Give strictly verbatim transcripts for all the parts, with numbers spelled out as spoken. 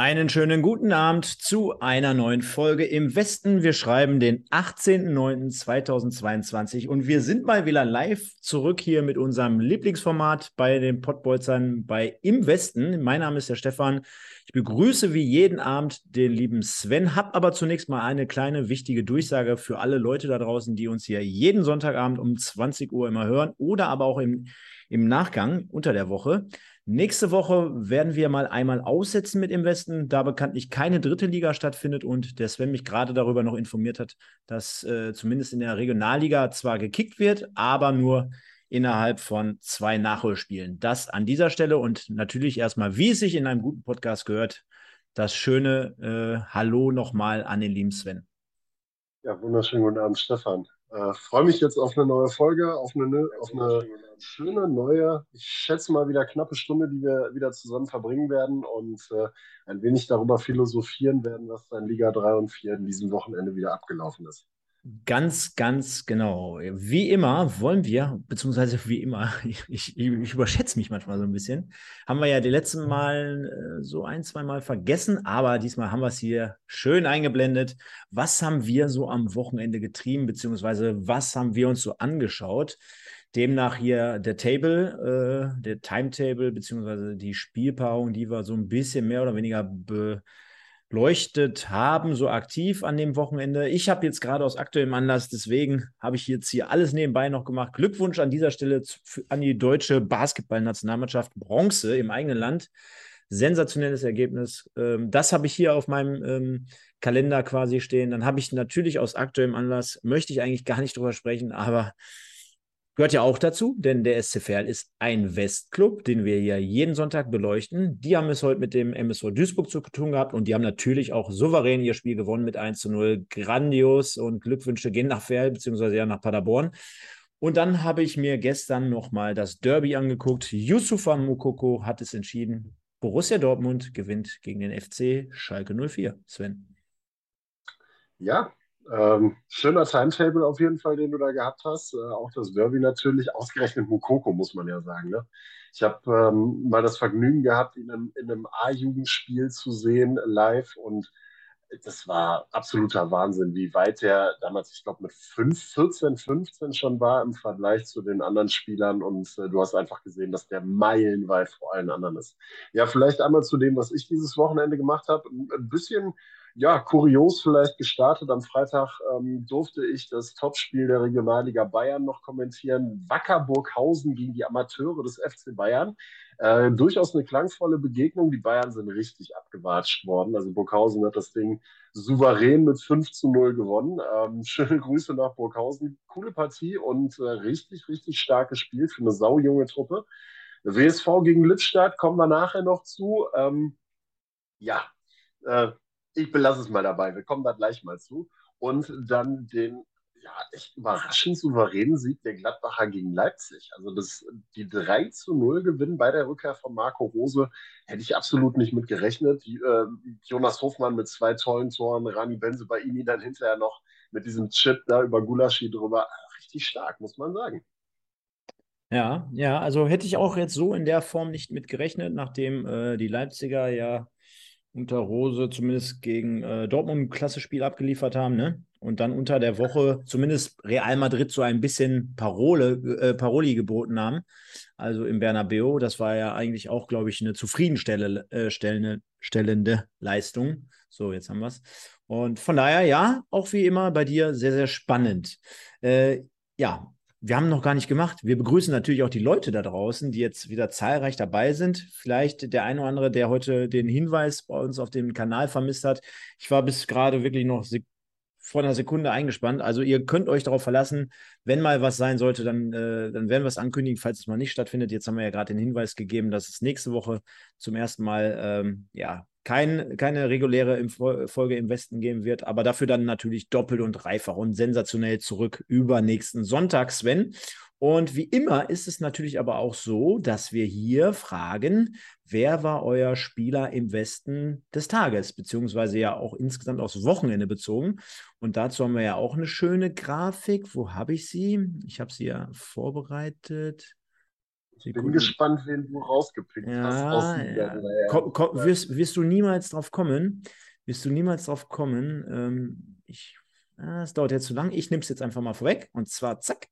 Einen schönen guten Abend zu einer neuen Folge im Westen. Wir schreiben den achtzehnten neunten zweitausendzweiundzwanzig und wir sind mal wieder live zurück hier mit unserem Lieblingsformat bei den Pottbolzern bei Im Westen. Mein Name ist der Stefan. Ich begrüße wie jeden Abend den lieben Sven, habe aber zunächst mal eine kleine wichtige Durchsage für alle Leute da draußen, die uns hier jeden Sonntagabend um zwanzig Uhr immer hören oder aber auch im, im Nachgang unter der Woche. Nächste Woche werden wir mal einmal aussetzen mit im Westen, da bekanntlich keine dritte Liga stattfindet und der Sven mich gerade darüber noch informiert hat, dass äh, zumindest in der Regionalliga zwar gekickt wird, aber nur innerhalb von zwei Nachholspielen. Das an dieser Stelle und natürlich erstmal, wie es sich in einem guten Podcast gehört, das schöne äh, Hallo nochmal an den lieben Sven. Ja, wunderschönen guten Abend, Stefan. Äh, freue mich jetzt auf eine neue Folge, auf eine, auf eine schöne, neue, ich schätze mal wieder knappe Stunde, die wir wieder zusammen verbringen werden und äh, ein wenig darüber philosophieren werden, was in Liga drei und vier in diesem Wochenende wieder abgelaufen ist. Ganz, ganz genau. Wie immer wollen wir, beziehungsweise wie immer, ich, ich, ich überschätze mich manchmal so ein bisschen, haben wir ja die letzten Mal so ein, zwei Mal vergessen, aber diesmal haben wir es hier schön eingeblendet. Was haben wir so am Wochenende getrieben, beziehungsweise was haben wir uns so angeschaut? Demnach hier der Table, äh, der Timetable, beziehungsweise die Spielpaarung, die wir so ein bisschen mehr oder weniger be leuchtet haben, so aktiv an dem Wochenende. Ich habe jetzt gerade aus aktuellem Anlass, deswegen habe ich jetzt hier alles nebenbei noch gemacht. Glückwunsch an dieser Stelle zu, an die deutsche Basketballnationalmannschaft, Bronze im eigenen Land. Sensationelles Ergebnis. Ähm, das habe ich hier auf meinem ähm, Kalender quasi stehen. Dann habe ich natürlich aus aktuellem Anlass, möchte ich eigentlich gar nicht drüber sprechen, aber gehört ja auch dazu, denn der S C Verl ist ein Westclub, den wir ja jeden Sonntag beleuchten. Die haben es heute mit dem M S V Duisburg zu tun gehabt und die haben natürlich auch souverän ihr Spiel gewonnen mit eins zu null. Grandios und Glückwünsche gehen nach Verl beziehungsweise ja nach Paderborn. Und dann habe ich mir gestern nochmal das Derby angeguckt. Youssoufa Moukoko hat es entschieden. Borussia Dortmund gewinnt gegen den F C Schalke null vier. Sven. Ja. Ähm, schöner Timetable auf jeden Fall, den du da gehabt hast. Äh, auch das Derby natürlich, ausgerechnet Moukoko, muss man ja sagen. Ne? Ich habe ähm, mal das Vergnügen gehabt, ihn in, in einem A-Jugendspiel zu sehen, live. Und das war absoluter Wahnsinn, wie weit der damals, ich glaube, mit fünf, vierzehn, fünfzehn schon war im Vergleich zu den anderen Spielern. Und äh, du hast einfach gesehen, dass der meilenweit vor allen anderen ist. Ja, vielleicht einmal zu dem, was ich dieses Wochenende gemacht habe. Ein, ein bisschen... Ja, kurios vielleicht gestartet. Am Freitag ähm, durfte ich das Topspiel der Regionalliga Bayern noch kommentieren. Wacker Burghausen gegen die Amateure des F C Bayern. Äh, durchaus eine klangvolle Begegnung. Die Bayern sind richtig abgewatscht worden. Also Burghausen hat das Ding souverän mit fünf zu null gewonnen. Ähm, schöne Grüße nach Burghausen. Coole Partie und äh, richtig, richtig starkes Spiel für eine saujunge Truppe. W S V gegen Lippstadt, kommen wir nachher noch zu. Ähm, ja, äh, Ich belasse es mal dabei, wir kommen da gleich mal zu. Und dann den ja, echt überraschend souveränen Sieg der Gladbacher gegen Leipzig. Also das, die drei zu null Gewinn bei der Rückkehr von Marco Rose hätte ich absolut nicht mit gerechnet. Die, äh, Jonas Hofmann mit zwei tollen Toren, Rani Bensebaini dann hinterher noch mit diesem Chip da über Gulaschi drüber. Richtig stark, muss man sagen. Ja, ja, also hätte ich auch jetzt so in der Form nicht mit gerechnet, nachdem äh, die Leipziger ja unter Rose zumindest gegen äh, Dortmund ein klasse Spiel abgeliefert haben, ne? Und dann unter der Woche zumindest Real Madrid so ein bisschen Parole, äh, Paroli geboten haben, also im Bernabeu. Das war ja eigentlich auch, glaube ich, eine zufriedenstellende äh, stellende Leistung. So, jetzt haben wir es. Und von daher, ja, auch wie immer bei dir sehr, sehr spannend. Äh, ja, wir haben noch gar nicht gemacht. Wir begrüßen natürlich auch die Leute da draußen, die jetzt wieder zahlreich dabei sind. Vielleicht der eine oder andere, der heute den Hinweis bei uns auf dem Kanal vermisst hat. Ich war bis gerade wirklich noch sek- vor einer Sekunde eingespannt. Also ihr könnt euch darauf verlassen, wenn mal was sein sollte, dann, äh, dann werden wir es ankündigen, falls es mal nicht stattfindet. Jetzt haben wir ja gerade den Hinweis gegeben, dass es nächste Woche zum ersten Mal ähm, ja, kein, keine reguläre Folge im Westen geben wird, aber dafür dann natürlich doppelt und dreifach und sensationell zurück übernächsten Sonntag, Sven. Und wie immer ist es natürlich aber auch so, dass wir hier fragen, wer war euer Spieler im Westen des Tages, beziehungsweise ja auch insgesamt aufs Wochenende bezogen. Und dazu haben wir ja auch eine schöne Grafik. Wo habe ich sie? Ich habe sie ja vorbereitet. Ich bin gespannt, wen du rausgepickt ja, hast. Aus ja. Komm, komm, wirst, wirst du niemals drauf kommen. Wirst du niemals drauf kommen. Ähm, ich, äh, das dauert jetzt zu lang. Ich nehme es jetzt einfach mal vorweg. Und zwar zack.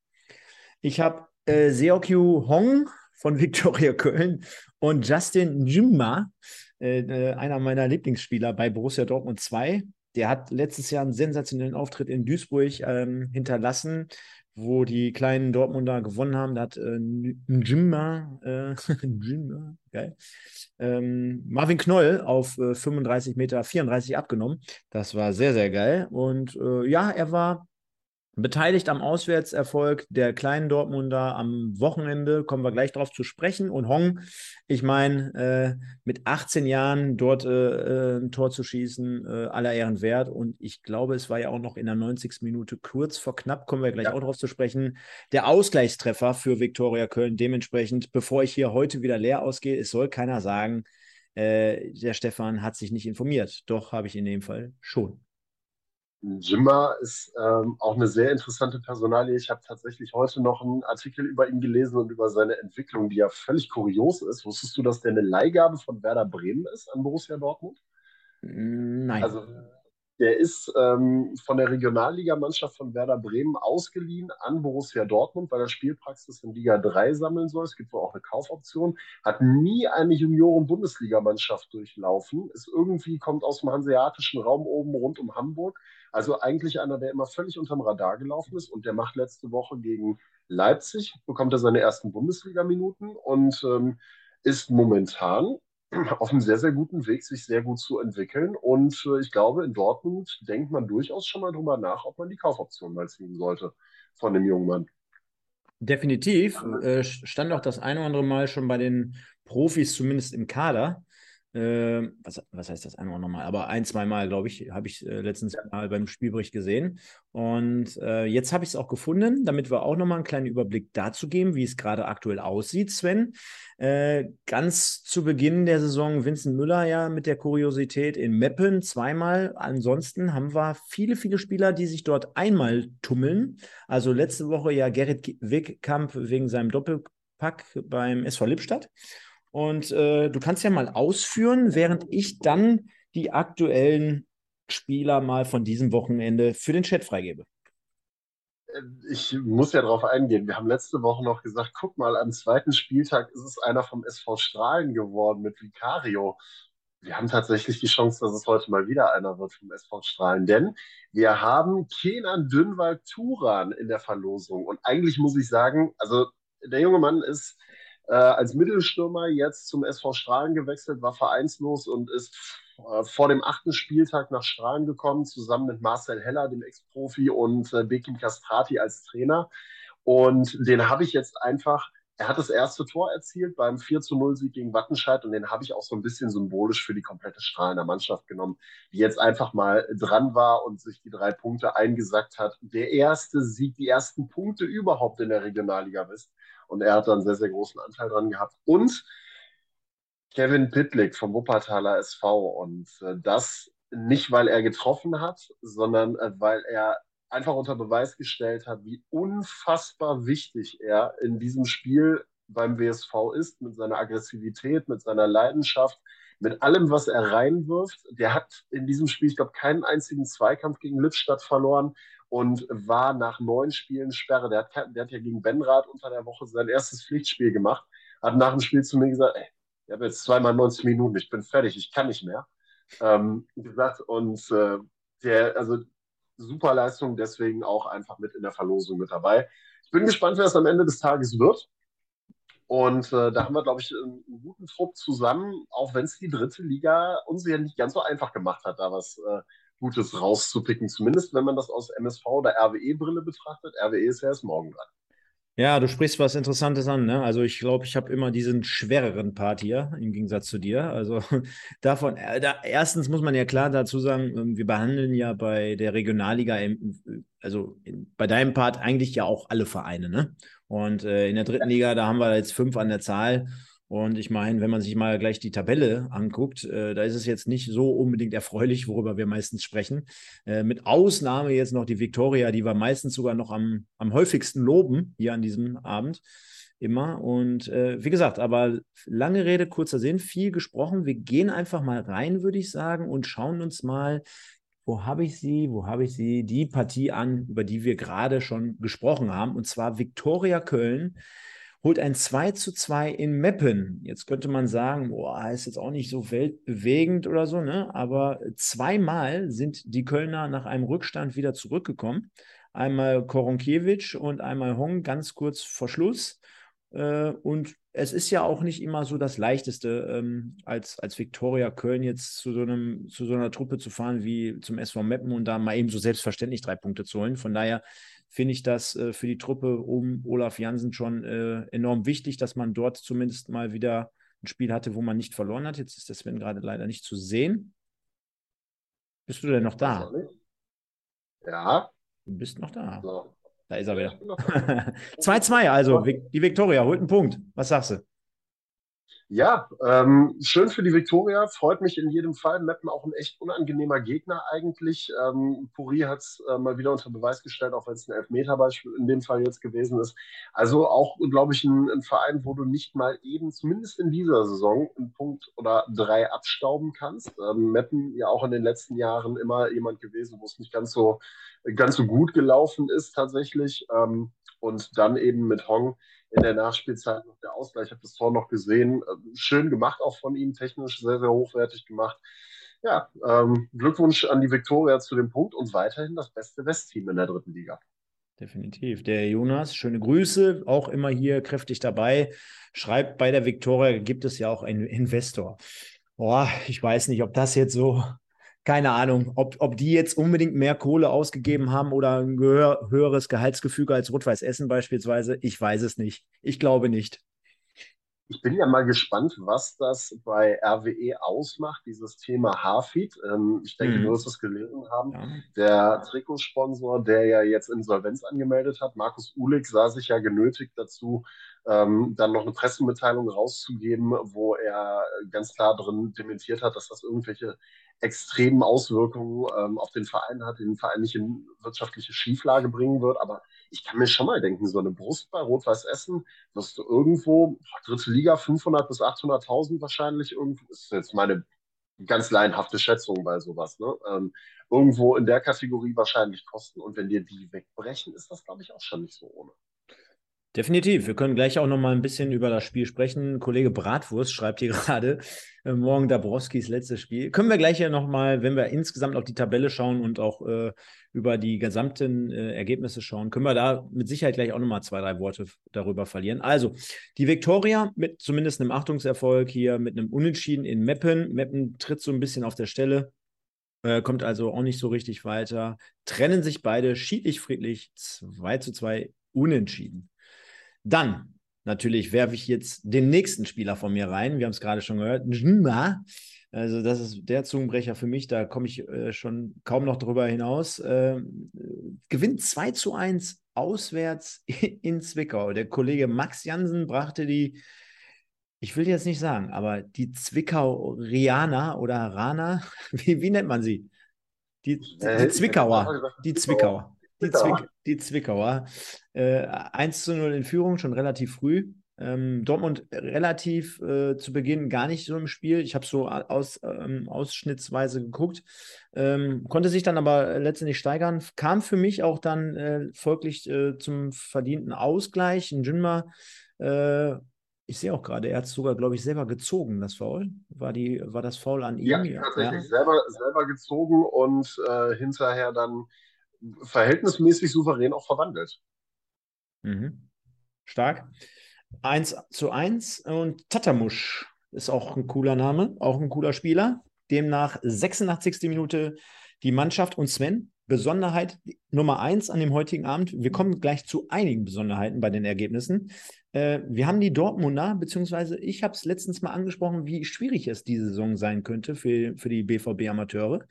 Ich habe äh, Seokyu Hong von Viktoria Köln und Justin Njimma, äh, einer meiner Lieblingsspieler bei Borussia Dortmund zwei. Der hat letztes Jahr einen sensationellen Auftritt in Duisburg ähm, hinterlassen, wo die kleinen Dortmunder gewonnen haben. Da hat äh, Njimma, äh, Njimma, geil, ähm, Marvin Knoll auf äh, fünfunddreißig Meter vierunddreißig abgenommen. Das war sehr, sehr geil. Und äh, ja, er war beteiligt am Auswärtserfolg der kleinen Dortmunder am Wochenende. Kommen wir gleich drauf zu sprechen. Und Hong, ich meine, äh, mit achtzehn Jahren dort äh, ein Tor zu schießen, äh, aller Ehren wert. Und ich glaube, es war ja auch noch in der neunzigsten Minute kurz vor knapp, kommen wir gleich ja. auch drauf zu sprechen, der Ausgleichstreffer für Viktoria Köln. Dementsprechend, bevor ich hier heute wieder leer ausgehe, es soll keiner sagen, äh, der Stefan hat sich nicht informiert. Doch, habe ich in dem Fall schon. Njimma ist ähm, auch eine sehr interessante Personalie. Ich habe tatsächlich heute noch einen Artikel über ihn gelesen und über seine Entwicklung, die ja völlig kurios ist. Wusstest du, dass der eine Leihgabe von Werder Bremen ist an Borussia Dortmund? Nein. Also der ist ähm, von der Regionalligamannschaft von Werder Bremen ausgeliehen an Borussia Dortmund, weil er Spielpraxis in Liga drei sammeln soll. Es gibt wohl auch eine Kaufoption. Hat nie eine Junioren-Bundesligamannschaft durchlaufen. Ist irgendwie, kommt aus dem hanseatischen Raum oben rund um Hamburg. Also eigentlich einer, der immer völlig unterm Radar gelaufen ist. Und der macht letzte Woche gegen Leipzig, bekommt er seine ersten Bundesliga-Minuten und ähm, ist momentan auf einem sehr, sehr guten Weg, sich sehr gut zu entwickeln. Und äh, ich glaube, in Dortmund denkt man durchaus schon mal drüber nach, ob man die Kaufoption mal ziehen sollte von dem jungen Mann. Definitiv. Äh, stand auch das ein oder andere Mal schon bei den Profis, zumindest im Kader. Äh, was, was heißt das ein oder andere Mal? Aber ein, zwei Mal, glaube ich, habe ich äh, letztens ja. mal beim Spielbericht gesehen. Und äh, jetzt habe ich es auch gefunden, damit wir auch nochmal einen kleinen Überblick dazu geben, wie es gerade aktuell aussieht, Sven. Äh, ganz zu Beginn der Saison Vincent Müller ja mit der Kuriosität in Meppen zweimal. Ansonsten haben wir viele, viele Spieler, die sich dort einmal tummeln. Also letzte Woche ja Gerrit Wegkamp wegen seinem Doppelpack beim S V Lippstadt. Und äh, du kannst ja mal ausführen, während ich dann die aktuellen Spieler mal von diesem Wochenende für den Chat freigebe. Ich muss ja darauf eingehen. Wir haben letzte Woche noch gesagt, guck mal, am zweiten Spieltag ist es einer vom S V Strahlen geworden mit Vicario. Wir haben tatsächlich die Chance, dass es heute mal wieder einer wird vom S V Strahlen, denn wir haben Kenan Dünnwald-Turan in der Verlosung. Und eigentlich muss ich sagen, also der junge Mann ist äh, als Mittelstürmer jetzt zum S V Strahlen gewechselt, war vereinslos und ist vor dem achten Spieltag nach Strahlen gekommen, zusammen mit Marcel Heller, dem Ex-Profi, und äh, Bekim Castrati als Trainer. Und den habe ich jetzt einfach, er hat das erste Tor erzielt beim vier zu null Sieg gegen Wattenscheid und den habe ich auch so ein bisschen symbolisch für die komplette Strahlener Mannschaft genommen, die jetzt einfach mal dran war und sich die drei Punkte eingesackt hat. Der erste Sieg, die ersten Punkte überhaupt in der Regionalliga West. Und er hat da einen sehr, sehr großen Anteil dran gehabt. Und Kevin Pitlick vom Wuppertaler S V, und äh, das nicht, weil er getroffen hat, sondern äh, weil er einfach unter Beweis gestellt hat, wie unfassbar wichtig er in diesem Spiel beim W S V ist, mit seiner Aggressivität, mit seiner Leidenschaft, mit allem, was er reinwirft. Der hat in diesem Spiel, ich glaube, keinen einzigen Zweikampf gegen Lippstadt verloren und war nach neun Spielen Sperre. Der hat, der hat ja gegen Benrath unter der Woche sein erstes Pflichtspiel gemacht, hat nach dem Spiel zu mir gesagt, ey, ich habe jetzt zweimal neunzig Minuten, ich bin fertig, ich kann nicht mehr. Ähm, gesagt, und äh, der, also super Leistung, deswegen auch einfach mit in der Verlosung mit dabei. Ich bin gespannt, wer es am Ende des Tages wird. Und äh, da haben wir, glaube ich, einen guten Trupp zusammen, auch wenn es die dritte Liga uns ja nicht ganz so einfach gemacht hat, da was äh, Gutes rauszupicken. Zumindest, wenn man das aus M S V- oder R W E-Brille betrachtet. R W E ist ja erst morgen dran. Ja, du sprichst was Interessantes an, ne? Also ich glaube, ich habe immer diesen schwereren Part hier, im Gegensatz zu dir. Also davon, äh, da, erstens muss man ja klar dazu sagen, ähm, wir behandeln ja bei der Regionalliga, im, also in, bei deinem Part eigentlich ja auch alle Vereine, ne? Und äh, in der dritten Liga, da haben wir jetzt fünf an der Zahl. Und ich meine, wenn man sich mal gleich die Tabelle anguckt, äh, da ist es jetzt nicht so unbedingt erfreulich, worüber wir meistens sprechen. Äh, mit Ausnahme jetzt noch die Viktoria, die wir meistens sogar noch am, am häufigsten loben hier an diesem Abend immer. Und äh, wie gesagt, aber lange Rede, kurzer Sinn, viel gesprochen. Wir gehen einfach mal rein, würde ich sagen, und schauen uns mal, wo habe ich sie, wo habe ich sie, die Partie an, über die wir gerade schon gesprochen haben. Und zwar Viktoria Köln holt ein zwei zu zwei in Meppen. Jetzt könnte man sagen, boah, ist jetzt auch nicht so weltbewegend oder so, ne? Aber zweimal sind die Kölner nach einem Rückstand wieder zurückgekommen. Einmal Koronkiewicz und einmal Hong, ganz kurz vor Schluss. Und es ist ja auch nicht immer so das Leichteste, als, als Viktoria Köln jetzt zu so, einem, zu so einer Truppe zu fahren wie zum S V Meppen und da mal eben so selbstverständlich drei Punkte zu holen. Von daher finde ich das äh, für die Truppe um Olaf Jansen schon äh, enorm wichtig, dass man dort zumindest mal wieder ein Spiel hatte, wo man nicht verloren hat. Jetzt ist der Sven gerade leider nicht zu sehen. Bist du denn noch da? Ja. Du bist noch da. So. Da ist er wieder. zwei zu zwei, also die Viktoria holt einen Punkt. Was sagst du? Ja, ähm, schön für die Viktoria, freut mich in jedem Fall. Meppen auch ein echt unangenehmer Gegner eigentlich. Ähm, Puri hat es äh, mal wieder unter Beweis gestellt, auch wenn es ein Elfmeter-Beispiel in dem Fall jetzt gewesen ist. Also auch, glaube ich, ein, ein Verein, wo du nicht mal eben, zumindest in dieser Saison, einen Punkt oder drei abstauben kannst. Ähm, Meppen ja auch in den letzten Jahren immer jemand gewesen, wo es nicht ganz so, ganz so gut gelaufen ist tatsächlich. Ähm, und dann eben mit Hong in der Nachspielzeit noch der Ausgleich, ich habe das Tor noch gesehen, schön gemacht auch von ihm, technisch sehr, sehr hochwertig gemacht. Ja, ähm, Glückwunsch an die Viktoria zu dem Punkt und weiterhin das beste Westteam in der dritten Liga. Definitiv. Der Jonas, schöne Grüße, auch immer hier kräftig dabei, schreibt, bei der Viktoria gibt es ja auch einen Investor. Boah, ich weiß nicht, ob das jetzt so... Keine Ahnung, ob, ob die jetzt unbedingt mehr Kohle ausgegeben haben oder ein gehör, höheres Gehaltsgefüge als Rot-Weiß-Essen beispielsweise. Ich weiß es nicht. Ich glaube nicht. Ich bin ja mal gespannt, was das bei R W E ausmacht, dieses Thema Haarfeed. Ähm, ich denke, mhm. du wirst es gelesen haben. Ja. Der Trikotsponsor, der ja jetzt Insolvenz angemeldet hat, Markus Uhlig, sah sich ja genötigt dazu, Ähm, dann noch eine Pressemitteilung rauszugeben, wo er ganz klar drin dementiert hat, dass das irgendwelche extremen Auswirkungen ähm, auf den Verein hat, den Verein nicht in wirtschaftliche Schieflage bringen wird. Aber ich kann mir schon mal denken, so eine Brust bei Rot-Weiß-Essen wirst du irgendwo, dritte Liga, fünfhundert bis achthunderttausend wahrscheinlich, irgendwo, ist jetzt meine ganz laienhafte Schätzung bei sowas, ne? Ähm, irgendwo in der Kategorie wahrscheinlich kosten. Und wenn dir die wegbrechen, ist das, glaube ich, auch schon nicht so ohne. Definitiv. Wir können gleich auch noch mal ein bisschen über das Spiel sprechen. Kollege Bratwurst schreibt hier gerade, äh, morgen Dabrowskis letztes Spiel. Können wir gleich ja noch mal, wenn wir insgesamt auf die Tabelle schauen und auch äh, über die gesamten äh, Ergebnisse schauen, können wir da mit Sicherheit gleich auch noch mal zwei, drei Worte darüber verlieren. Also, die Viktoria mit zumindest einem Achtungserfolg hier, mit einem Unentschieden in Meppen. Meppen tritt so ein bisschen auf der Stelle, äh, kommt also auch nicht so richtig weiter. Trennen sich beide schiedlich-friedlich, zwei zu zwei unentschieden. Dann, natürlich, werfe ich jetzt den nächsten Spieler von mir rein. Wir haben es gerade schon gehört. Njimma. Also das ist der Zungenbrecher für mich. Da komme ich äh, schon kaum noch drüber hinaus. Äh, gewinnt zwei zu eins auswärts in Zwickau. Der Kollege Max Jansen brachte die, ich will jetzt nicht sagen, aber die Zwickau-Riana oder Rana, wie, wie nennt man sie? Die, die, die Zwickauer. Die Zwickauer. Die, Zwick- die Zwickauer. Äh, eins zu null in Führung, schon relativ früh. Ähm, Dortmund relativ äh, zu Beginn gar nicht so im Spiel. Ich habe so aus, ähm, ausschnittsweise geguckt. Ähm, konnte sich dann aber letztendlich steigern. Kam für mich auch dann äh, folglich äh, zum verdienten Ausgleich. Njimma, äh, ich sehe auch gerade, er hat es sogar, glaube ich, selber gezogen, das Foul. War, die, war das Foul an ihm? Ja, tatsächlich. Ja. Selber, selber gezogen und äh, hinterher dann verhältnismäßig souverän auch verwandelt. Mhm. Stark. eins zu eins und Tatamusch ist auch ein cooler Name, auch ein cooler Spieler. Demnach sechsundachtzigste Minute die Mannschaft und Sven, Besonderheit Nummer eins an dem heutigen Abend. Wir kommen gleich zu einigen Besonderheiten bei den Ergebnissen. Äh, wir haben die Dortmunder, beziehungsweise ich habe es letztens mal angesprochen, wie schwierig es diese Saison sein könnte für, für die B V B-Amateure.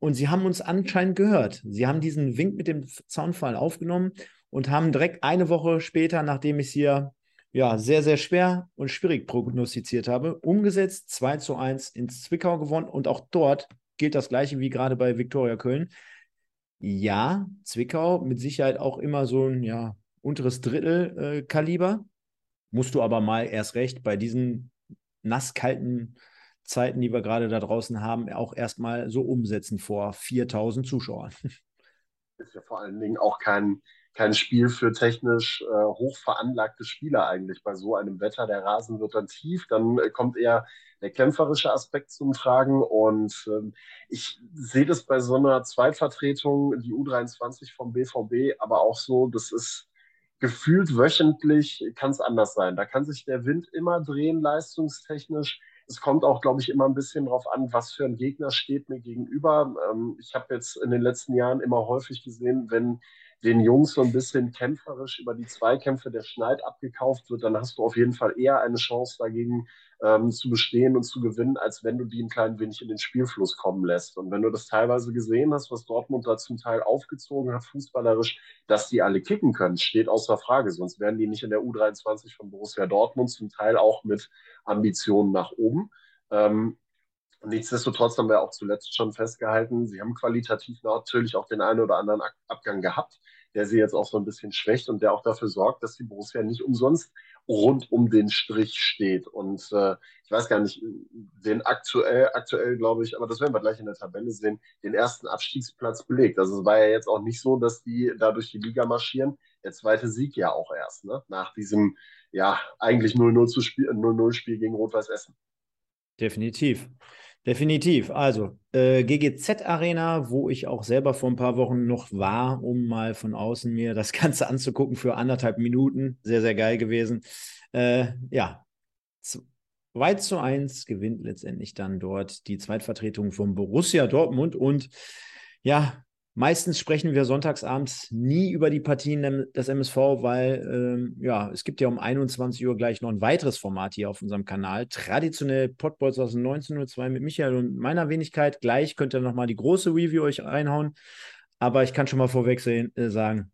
Und sie haben uns anscheinend gehört. Sie haben diesen Wink mit dem Zaunfall aufgenommen und haben direkt eine Woche später, nachdem ich es hier ja, sehr, sehr schwer und schwierig prognostiziert habe. Umgesetzt, zwei zu eins in Zwickau gewonnen und auch dort gilt das Gleiche wie gerade bei Viktoria Köln. Ja, Zwickau mit Sicherheit auch immer so ein ja, unteres Drittel äh, Kaliber. Musst du aber mal erst recht bei diesen nasskalten Zeiten, die wir gerade da draußen haben, auch erstmal so umsetzen vor viertausend Zuschauern. Ist ja vor allen Dingen auch kein, kein Spiel für technisch äh, hochveranlagte Spieler eigentlich bei so einem Wetter. Der Rasen wird dann tief, dann äh, kommt eher der kämpferische Aspekt zum Tragen und äh, ich sehe das bei so einer Zweitvertretung, die U dreiundzwanzig vom B V B, aber auch so, das ist gefühlt wöchentlich, kann es anders sein. Da kann sich der Wind immer drehen, leistungstechnisch. Es kommt auch, glaube ich, immer ein bisschen drauf an, was für ein Gegner steht mir gegenüber. Ähm, ich habe jetzt in den letzten Jahren immer häufig gesehen, wenn den Jungs so ein bisschen kämpferisch über die Zweikämpfe der Schneid abgekauft wird, dann hast du auf jeden Fall eher eine Chance dagegen ähm, zu bestehen und zu gewinnen, als wenn du die ein klein wenig in den Spielfluss kommen lässt. Und wenn du das teilweise gesehen hast, was Dortmund da zum Teil aufgezogen hat, fußballerisch, dass die alle kicken können, steht außer Frage. Sonst wären die nicht in der U dreiundzwanzig von Borussia Dortmund, zum Teil auch mit Ambitionen nach oben. Ähm, Nichtsdestotrotz haben wir auch zuletzt schon festgehalten, sie haben qualitativ natürlich auch den einen oder anderen Abgang gehabt, der sie jetzt auch so ein bisschen schwächt und der auch dafür sorgt, dass die Borussia nicht umsonst rund um den Strich steht. Und äh, ich weiß gar nicht, den aktuell, aktuell glaube ich, aber das werden wir gleich in der Tabelle sehen, den ersten Abstiegsplatz belegt. Also es war ja jetzt auch nicht so, dass die da durch die Liga marschieren. Der zweite Sieg ja auch erst, ne? Nach diesem ja eigentlich null null Spiel gegen Rot-Weiß-Essen. Definitiv. Definitiv. Also, äh, G G Z Arena, wo ich auch selber vor ein paar Wochen noch war, um mal von außen mir das Ganze anzugucken für anderthalb Minuten. Sehr, sehr geil gewesen. Äh, ja, zwei zu eins gewinnt letztendlich dann dort die Zweitvertretung von Borussia Dortmund. Und ja, meistens sprechen wir sonntagsabends nie über die Partien des M S V, weil ähm, ja, es gibt ja um einundzwanzig Uhr gleich noch ein weiteres Format hier auf unserem Kanal. Traditionell Podbolz aus neunzehn Uhr zwei mit Michael und meiner Wenigkeit. Gleich könnt ihr nochmal die große Review euch reinhauen. Aber ich kann schon mal vorweg sehen, äh, sagen,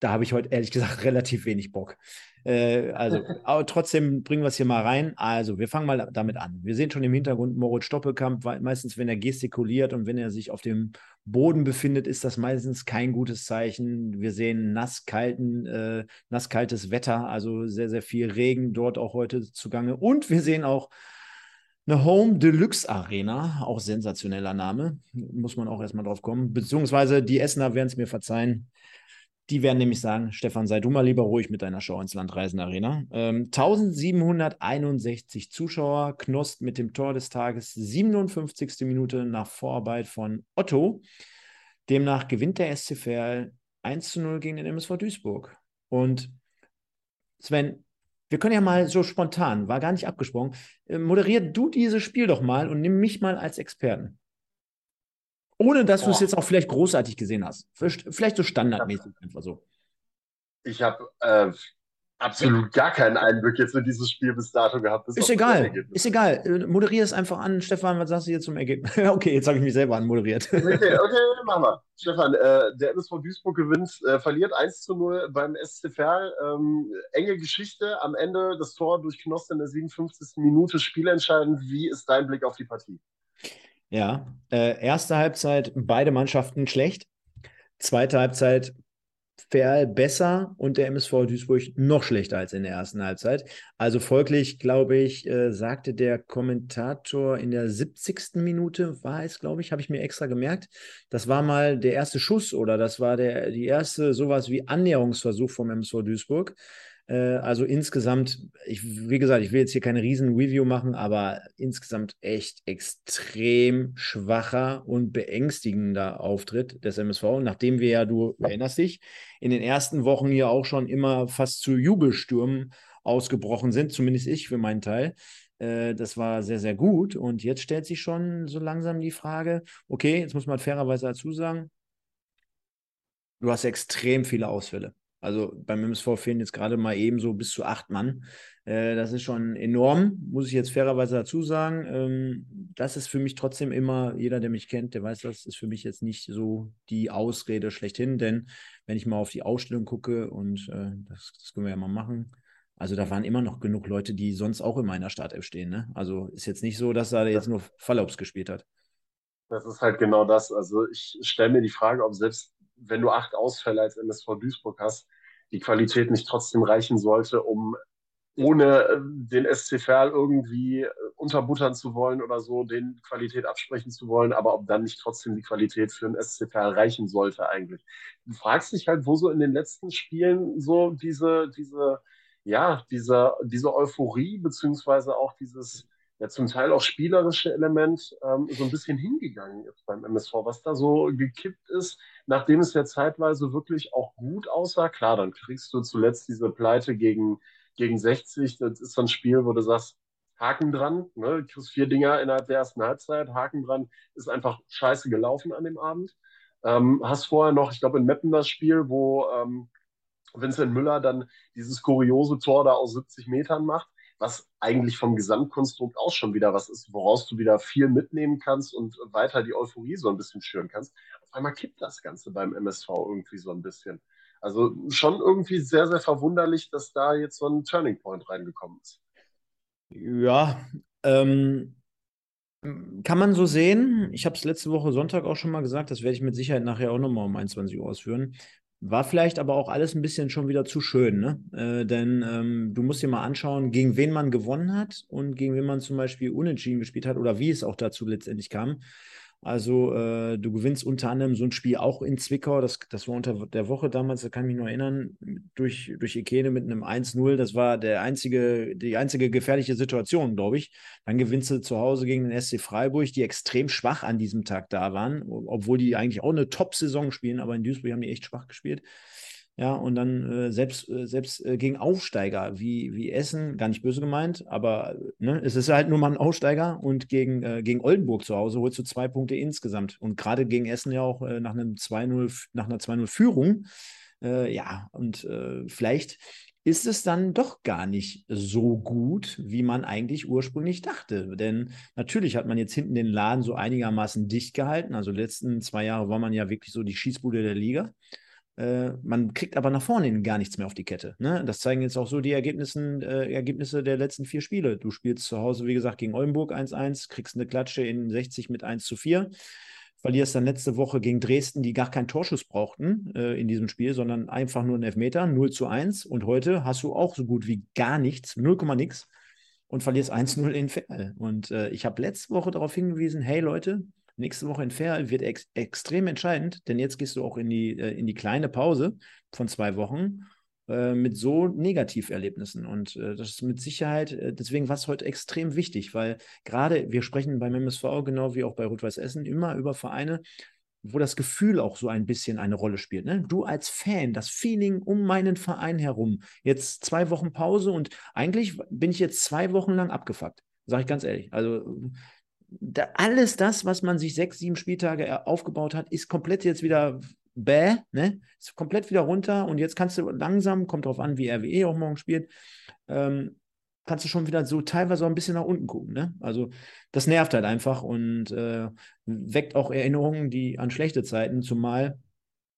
da habe ich heute ehrlich gesagt relativ wenig Bock. Äh, also, aber trotzdem bringen wir es hier mal rein. Also, wir fangen mal damit an. Wir sehen schon im Hintergrund Moritz Stoppelkamp, weil meistens, wenn er gestikuliert und wenn er sich auf dem Boden befindet, ist das meistens kein gutes Zeichen. Wir sehen nasskalten, äh, nasskaltes Wetter, also sehr, sehr viel Regen dort auch heute zugange. Und wir sehen auch eine Home Deluxe Arena, auch sensationeller Name, muss man auch erstmal drauf kommen. Beziehungsweise die Essener werden es mir verzeihen. Die werden nämlich sagen, Stefan, sei du mal lieber ruhig mit deiner Show ins Land reisen Arena. Ähm, tausendsiebenhunderteinundsechzig Zuschauer, Knost mit dem Tor des Tages, siebenundfünfzigste Minute nach Vorarbeit von Otto. Demnach gewinnt der S C Verl eins zu null gegen den M S V Duisburg. Und Sven, wir können ja mal so spontan, war gar nicht abgesprochen, äh, moderier du dieses Spiel doch mal und nimm mich mal als Experten. Ohne, dass du es jetzt auch vielleicht großartig gesehen hast. Vielleicht so standardmäßig einfach so. Ich habe äh, absolut gar keinen Einblick jetzt in dieses Spiel bis dato gehabt. Bis ist egal, ist egal. Moderier es einfach an. Stefan, was sagst du hier zum Ergebnis? Okay, jetzt habe ich mich selber anmoderiert. Okay, okay, machen wir. Stefan, äh, der M S V Duisburg gewinnt, äh, verliert eins zu null beim S C Verl. Ähm, enge Geschichte, am Ende das Tor durch Knost in der siebenundfünfzigsten Minute, spielentscheidend. Wie ist dein Blick auf die Partie? Ja, äh, erste Halbzeit, beide Mannschaften schlecht. Zweite Halbzeit, Verl besser und der M S V Duisburg noch schlechter als in der ersten Halbzeit. Also folglich, glaube ich, äh, sagte der Kommentator in der siebzigsten Minute, war es, glaube ich, habe ich mir extra gemerkt, das war mal der erste Schuss oder das war der die erste sowas wie Annäherungsversuch vom M S V Duisburg. Also insgesamt, ich, wie gesagt, ich will jetzt hier keine riesen Review machen, aber insgesamt echt extrem schwacher und beängstigender Auftritt des M S V, nachdem wir ja, du erinnerst dich, in den ersten Wochen hier auch schon immer fast zu Jubelstürmen ausgebrochen sind, zumindest ich für meinen Teil. Das war sehr, sehr gut und jetzt stellt sich schon so langsam die Frage, okay, jetzt muss man fairerweise dazu sagen, du hast extrem viele Ausfälle. Also beim M S V fehlen jetzt gerade mal eben so bis zu acht Mann. Äh, das ist schon enorm, muss ich jetzt fairerweise dazu sagen. Ähm, das ist für mich trotzdem immer, jeder, der mich kennt, der weiß, das ist für mich jetzt nicht so die Ausrede schlechthin. Denn wenn ich mal auf die Ausstellung gucke und äh, das, das können wir ja mal machen, Also da waren immer noch genug Leute, die sonst auch in meiner Startelf stehen. Ne? Also ist jetzt nicht so, dass er jetzt nur Fallops gespielt hat. Das ist halt genau das. Also ich stelle mir die Frage, ob selbst wenn du acht Ausfälle als M S V Duisburg hast, die Qualität nicht trotzdem reichen sollte, um ohne den S C Verl irgendwie unterbuttern zu wollen oder so, den Qualität absprechen zu wollen, aber ob dann nicht trotzdem die Qualität für den S C Verl reichen sollte eigentlich. Du fragst dich halt, wo so in den letzten Spielen so diese, diese, ja, diese, diese Euphorie beziehungsweise auch dieses, ja, zum Teil auch spielerische Element ähm, so ein bisschen hingegangen ist beim M S V, was da so gekippt ist, nachdem es ja zeitweise wirklich auch gut aussah. Klar, dann kriegst du zuletzt diese Pleite gegen Gegen sechzig, das ist so ein Spiel, wo du sagst, Haken dran, ne? Du kriegst vier Dinger innerhalb der ersten Halbzeit, Haken dran, ist einfach scheiße gelaufen an dem Abend. Ähm, hast vorher noch, ich glaube in Meppen das Spiel, wo ähm, Vincent Müller dann dieses kuriose Tor da aus siebzig Metern macht, was eigentlich vom Gesamtkonstrukt aus schon wieder was ist, woraus du wieder viel mitnehmen kannst und weiter die Euphorie so ein bisschen schüren kannst. Auf einmal kippt das Ganze beim M S V irgendwie so ein bisschen. Also schon irgendwie sehr, sehr verwunderlich, dass da jetzt so ein Turning Point reingekommen ist. Ja, ähm, kann man so sehen. Ich habe es letzte Woche Sonntag auch schon mal gesagt, das werde ich mit Sicherheit nachher auch nochmal um einundzwanzig Uhr ausführen. War vielleicht aber auch alles ein bisschen schon wieder zu schön, ne? Äh, denn ähm, du musst dir mal anschauen, gegen wen man gewonnen hat und gegen wen man zum Beispiel unentschieden gespielt hat oder wie es auch dazu letztendlich kam. Also äh, du gewinnst unter anderem so ein Spiel auch in Zwickau, das, das war unter der Woche damals, da kann ich mich noch erinnern, durch, durch Ekene mit einem eins null, das war der einzige, die einzige gefährliche Situation, glaube ich. Dann gewinnst du zu Hause gegen den S C Freiburg, die extrem schwach an diesem Tag da waren, obwohl die eigentlich auch eine Top-Saison spielen, aber in Duisburg haben die echt schwach gespielt. Ja, und dann äh, selbst, äh, selbst äh, gegen Aufsteiger wie, wie Essen, gar nicht böse gemeint, aber ne, es ist halt nur mal ein Aufsteiger und gegen, äh, gegen Oldenburg zu Hause holst du zwei Punkte insgesamt. Und gerade gegen Essen ja auch äh, nach einem zwei null, nach einer zwei null Führung. Äh, ja, und äh, vielleicht ist es dann doch gar nicht so gut, wie man eigentlich ursprünglich dachte. Denn natürlich hat man jetzt hinten den Laden so einigermaßen dicht gehalten. Also die letzten zwei Jahre war man ja wirklich so die Schießbude der Liga. Äh, man kriegt aber nach vorne hin gar nichts mehr auf die Kette. Ne? Das zeigen jetzt auch so die Ergebnissen, äh, Ergebnisse der letzten vier Spiele. Du spielst zu Hause, wie gesagt, gegen Oldenburg eins eins, kriegst eine Klatsche in sechzig mit eins zu vier, verlierst dann letzte Woche gegen Dresden, die gar keinen Torschuss brauchten äh, in diesem Spiel, sondern einfach nur einen Elfmeter, null zu eins. Und heute hast du auch so gut wie gar nichts, null Komma nix und verlierst eins null in Verl. Und äh, ich habe letzte Woche darauf hingewiesen, hey Leute, nächste Woche in Verl wird ex- extrem entscheidend, denn jetzt gehst du auch in die, äh, in die kleine Pause von zwei Wochen äh, mit so Negativerlebnissen. Und äh, das ist mit Sicherheit, äh, deswegen war es heute extrem wichtig, weil gerade wir sprechen beim M S V, genau wie auch bei Rot-Weiß-Essen, immer über Vereine, wo das Gefühl auch so ein bisschen eine Rolle spielt. Ne? Du als Fan, das Feeling um meinen Verein herum. Jetzt zwei Wochen Pause und eigentlich bin ich jetzt zwei Wochen lang abgefuckt, sage ich ganz ehrlich. Also Da, alles das, was man sich sechs, sieben Spieltage aufgebaut hat, ist komplett jetzt wieder bäh, ne? Ist komplett wieder runter und jetzt kannst du langsam, kommt drauf an, wie R W E auch morgen spielt, ähm, kannst du schon wieder so teilweise auch ein bisschen nach unten gucken, ne? Also das nervt halt einfach und äh, weckt auch Erinnerungen, die an schlechte Zeiten, zumal,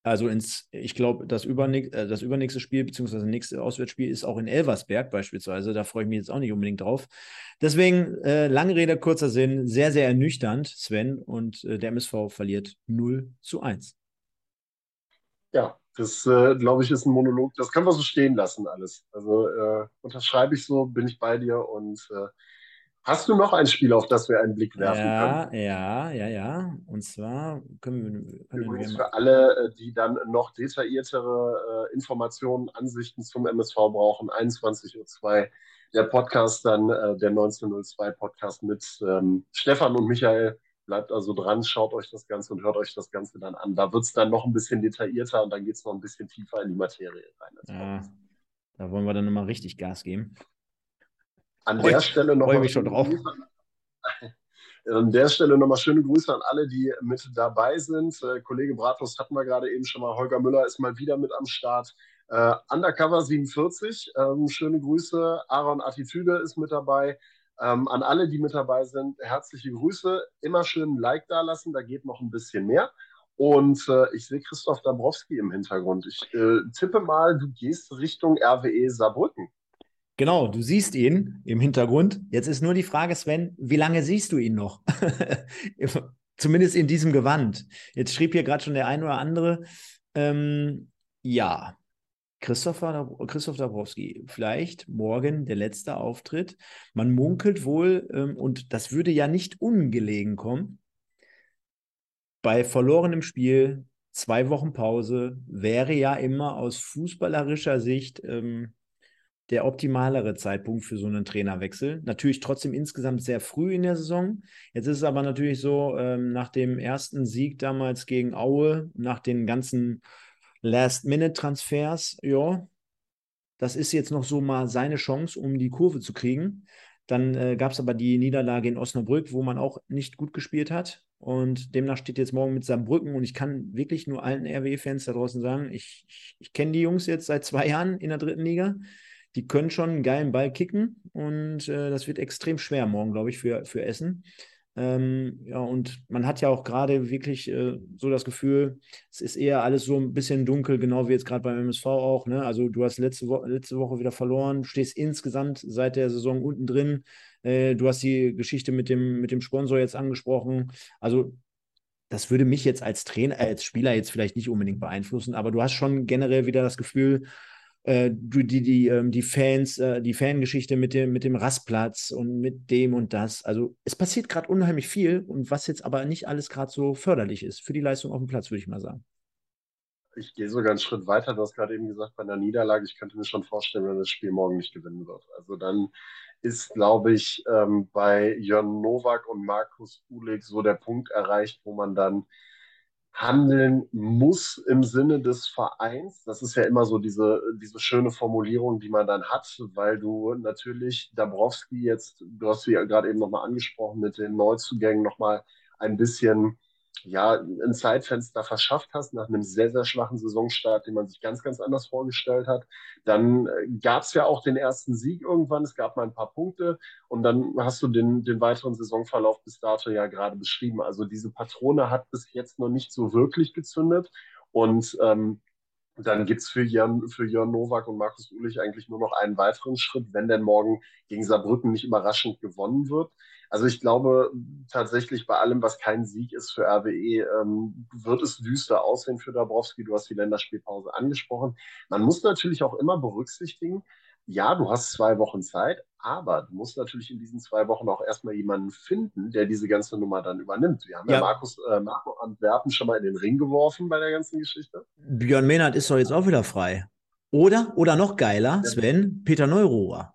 also ins, ich glaube, das, übernäch- das übernächste Spiel, beziehungsweise nächste Auswärtsspiel ist auch in Elversberg beispielsweise. Da freue ich mich jetzt auch nicht unbedingt drauf. Deswegen, äh, lange Rede, kurzer Sinn, sehr, sehr ernüchternd, Sven. Und äh, der M S V verliert null zu eins. Ja, das, äh, glaube ich, ist ein Monolog. Das können wir so stehen lassen alles. Also äh, unterschreibe ich so, bin ich bei dir und äh, hast du noch ein Spiel, auf das wir einen Blick werfen ja, können? Ja, ja, ja. Und zwar können wir... Können Übrigens wir für alle, die dann noch detailliertere äh, Informationen, Ansichten zum M S V brauchen, einundzwanzig Uhr zwei, der Podcast dann, äh, der neunzehn null zwei Podcast mit ähm, Stefan und Michael. Bleibt also dran, schaut euch das Ganze und hört euch das Ganze dann an. Da wird es dann noch ein bisschen detaillierter und dann geht es noch ein bisschen tiefer in die Materie rein. Ja, da wollen wir dann nochmal richtig Gas geben. An der, Stelle noch mal schon drauf. an der Stelle nochmal schöne Grüße an alle, die mit dabei sind. Äh, Kollege Bratwurst hatten wir gerade eben schon mal. Holger Müller ist mal wieder mit am Start. Äh, Undercover siebenundvierzig, ähm, schöne Grüße. Aaron Attitüde ist mit dabei. Ähm, an alle, die mit dabei sind, herzliche Grüße. Immer schön ein Like da lassen, da geht noch ein bisschen mehr. Und äh, ich sehe Christoph Dabrowski im Hintergrund. Ich äh, tippe mal, du gehst Richtung R W E Saarbrücken. Genau, du siehst ihn im Hintergrund. Jetzt ist nur die Frage, Sven, wie lange siehst du ihn noch? Zumindest in diesem Gewand. Jetzt schrieb hier gerade schon der ein oder andere, ähm, ja, Christopher, Christoph Dabrowski, vielleicht morgen der letzte Auftritt. Man munkelt wohl, ähm, und das würde ja nicht ungelegen kommen, bei verlorenem Spiel, zwei Wochen Pause, wäre ja immer aus fußballerischer Sicht ähm, der optimalere Zeitpunkt für so einen Trainerwechsel. Natürlich trotzdem insgesamt sehr früh in der Saison. Jetzt ist es aber natürlich so, ähm, nach dem ersten Sieg damals gegen Aue, nach den ganzen Last-Minute-Transfers, ja, das ist jetzt noch so mal seine Chance, um die Kurve zu kriegen. Dann äh, gab es aber die Niederlage in Osnabrück, wo man auch nicht gut gespielt hat. Und demnach steht jetzt morgen mit Saarbrücken, und ich kann wirklich nur allen R W-Fans da draußen sagen, ich, ich, ich kenne die Jungs jetzt seit zwei Jahren in der dritten Liga. Die können schon einen geilen Ball kicken, und äh, das wird extrem schwer morgen, glaube ich, für, für Essen. Ähm, ja, und man hat ja auch gerade wirklich äh, so das Gefühl, es ist eher alles so ein bisschen dunkel, genau wie jetzt gerade beim M S V auch, ne? Also du hast letzte, Wo- letzte Woche wieder verloren, stehst insgesamt seit der Saison unten drin. Äh, du hast die Geschichte mit dem, mit dem Sponsor jetzt angesprochen. Also das würde mich jetzt als Trainer, als Spieler jetzt vielleicht nicht unbedingt beeinflussen, aber du hast schon generell wieder das Gefühl, Die, die, die Fans, die Fangeschichte mit dem, mit dem Rastplatz und mit dem und das. Also es passiert gerade unheimlich viel, und was jetzt aber nicht alles gerade so förderlich ist für die Leistung auf dem Platz, würde ich mal sagen. Ich gehe sogar einen Schritt weiter. Du hast gerade eben gesagt, bei einer Niederlage, ich könnte mir schon vorstellen, wenn das Spiel morgen nicht gewinnen wird. Also dann ist, glaube ich, bei Jörn Nowak und Markus Ulig so der Punkt erreicht, wo man dann handeln muss im Sinne des Vereins. Das ist ja immer so diese, diese schöne Formulierung, die man dann hat, weil du natürlich Dabrowski jetzt, du hast ja gerade eben nochmal angesprochen, mit den Neuzugängen nochmal ein bisschen, ja, ein Zeitfenster verschafft hast, nach einem sehr, sehr schwachen Saisonstart, den man sich ganz, ganz anders vorgestellt hat. Dann gab es ja auch den ersten Sieg irgendwann, es gab mal ein paar Punkte, und dann hast du den, den weiteren Saisonverlauf bis dato ja gerade beschrieben. Also diese Patrone hat bis jetzt noch nicht so wirklich gezündet, und ähm, dann gibt es für Jörn, für Jörn Nowak und Markus Ulich eigentlich nur noch einen weiteren Schritt, wenn denn morgen gegen Saarbrücken nicht überraschend gewonnen wird. Also ich glaube tatsächlich, bei allem, was kein Sieg ist für R W E, ähm, wird es düster aussehen für Dabrowski. Du hast die Länderspielpause angesprochen. Man muss natürlich auch immer berücksichtigen, ja, du hast zwei Wochen Zeit, aber du musst natürlich in diesen zwei Wochen auch erstmal jemanden finden, der diese ganze Nummer dann übernimmt. Wir haben ja, ja Markus, äh, Marco Antwerpen schon mal in den Ring geworfen bei der ganzen Geschichte. Björn Mehnert ist doch jetzt auch wieder frei. Oder, oder noch geiler, Sven, Peter Neururer.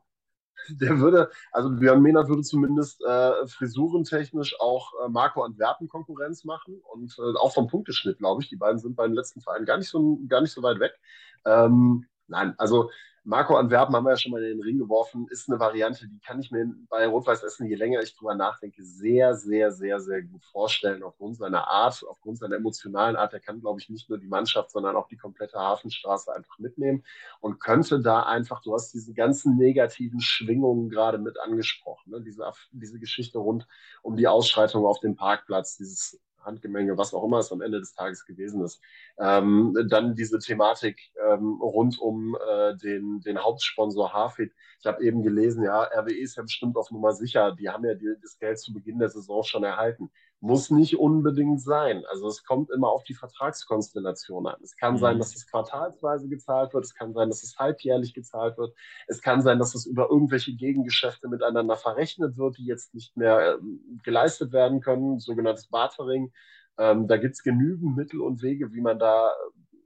Der würde, also Björn Mehnert würde zumindest äh, frisurentechnisch auch äh, Marco Antwerpen Konkurrenz machen, und äh, auch vom Punkteschnitt, glaube ich. Die beiden sind bei den letzten Vereinen gar nicht so, gar nicht so weit weg. Ähm, nein, also Marco Antwerpen haben wir ja schon mal in den Ring geworfen, ist eine Variante, die kann ich mir bei Rot-Weiß-Essen, je länger ich drüber nachdenke, sehr, sehr, sehr, sehr gut vorstellen, aufgrund seiner Art, aufgrund seiner emotionalen Art. Der kann, glaube ich, nicht nur die Mannschaft, sondern auch die komplette Hafenstraße einfach mitnehmen und könnte da einfach, du hast diese ganzen negativen Schwingungen gerade mit angesprochen, ne? diese, diese Geschichte rund um die Ausschreitung auf dem Parkplatz, dieses Handgemenge, was auch immer es am Ende des Tages gewesen ist. Ähm, dann diese Thematik ähm, rund um äh, den, den Hauptsponsor Hafid. Ich habe eben gelesen, ja, R W E ist ja bestimmt auf Nummer sicher. Die haben ja die, das Geld zu Beginn der Saison schon erhalten. Muss nicht unbedingt sein. Also es kommt immer auf die Vertragskonstellation an. Es kann mhm. sein, dass es quartalsweise gezahlt wird. Es kann sein, dass es halbjährlich gezahlt wird. Es kann sein, dass es über irgendwelche Gegengeschäfte miteinander verrechnet wird, die jetzt nicht mehr ähm, geleistet werden können. Sogenanntes Bartering. Ähm, da gibt es genügend Mittel und Wege, wie man da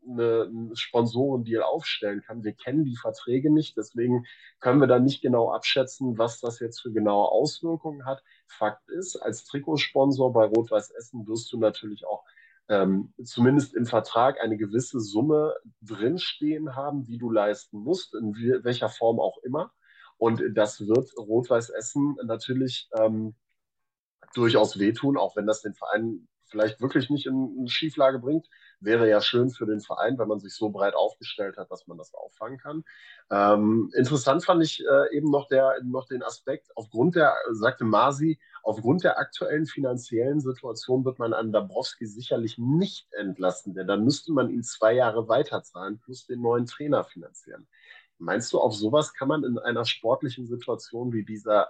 einen Sponsorendeal aufstellen kann. Wir kennen die Verträge nicht, deswegen können wir da nicht genau abschätzen, was das jetzt für genaue Auswirkungen hat. Fakt ist, als Trikotsponsor bei Rot-Weiß-Essen wirst du natürlich auch ähm, zumindest im Vertrag eine gewisse Summe drinstehen haben, die du leisten musst, in welcher Form auch immer. Und das wird Rot-Weiß-Essen natürlich ähm, durchaus wehtun, auch wenn das den Verein vielleicht wirklich nicht in eine Schieflage bringt. Wäre ja schön für den Verein, wenn man sich so breit aufgestellt hat, dass man das auffangen kann. Ähm, interessant fand ich äh, eben noch, der, noch den Aspekt, aufgrund der, sagte Masi, aufgrund der aktuellen finanziellen Situation wird man an Dabrowski sicherlich nicht entlassen, denn dann müsste man ihn zwei Jahre weiterzahlen plus den neuen Trainer finanzieren. Meinst du, auf sowas kann man in einer sportlichen Situation wie dieser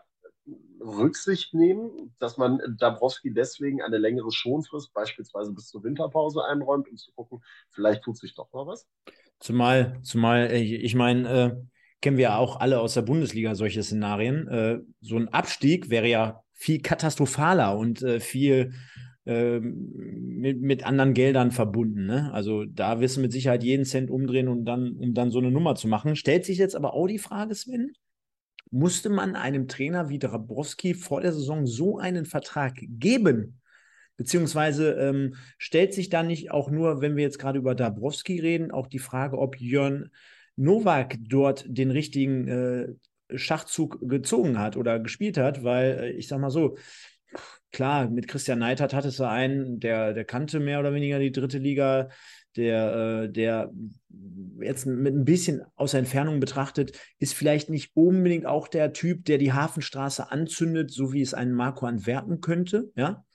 Rücksicht nehmen, dass man Dabrowski deswegen eine längere Schonfrist beispielsweise bis zur Winterpause einräumt, um zu gucken, vielleicht tut sich doch mal was? Zumal, zumal ich meine, äh, kennen wir ja auch alle aus der Bundesliga solche Szenarien. Äh, so ein Abstieg wäre ja viel katastrophaler und äh, viel äh, mit, mit anderen Geldern verbunden. Ne? Also da wirst du mit Sicherheit jeden Cent umdrehen, um dann, um dann so eine Nummer zu machen. Stellt sich jetzt aber auch die Frage, Sven, musste man einem Trainer wie Dabrowski vor der Saison so einen Vertrag geben? Beziehungsweise ähm, stellt sich da nicht auch nur, wenn wir jetzt gerade über Dabrowski reden, auch die Frage, ob Jörn Nowak dort den richtigen äh, Schachzug gezogen hat oder gespielt hat, weil äh, ich sag mal so, klar, mit Christian Neidhardt hattest du einen, der, der kannte mehr oder weniger die dritte Liga, der, der jetzt mit ein bisschen aus der Entfernung betrachtet, ist vielleicht nicht unbedingt auch der Typ, der die Hafenstraße anzündet, so wie es einen Marco Antwerpen könnte, ja.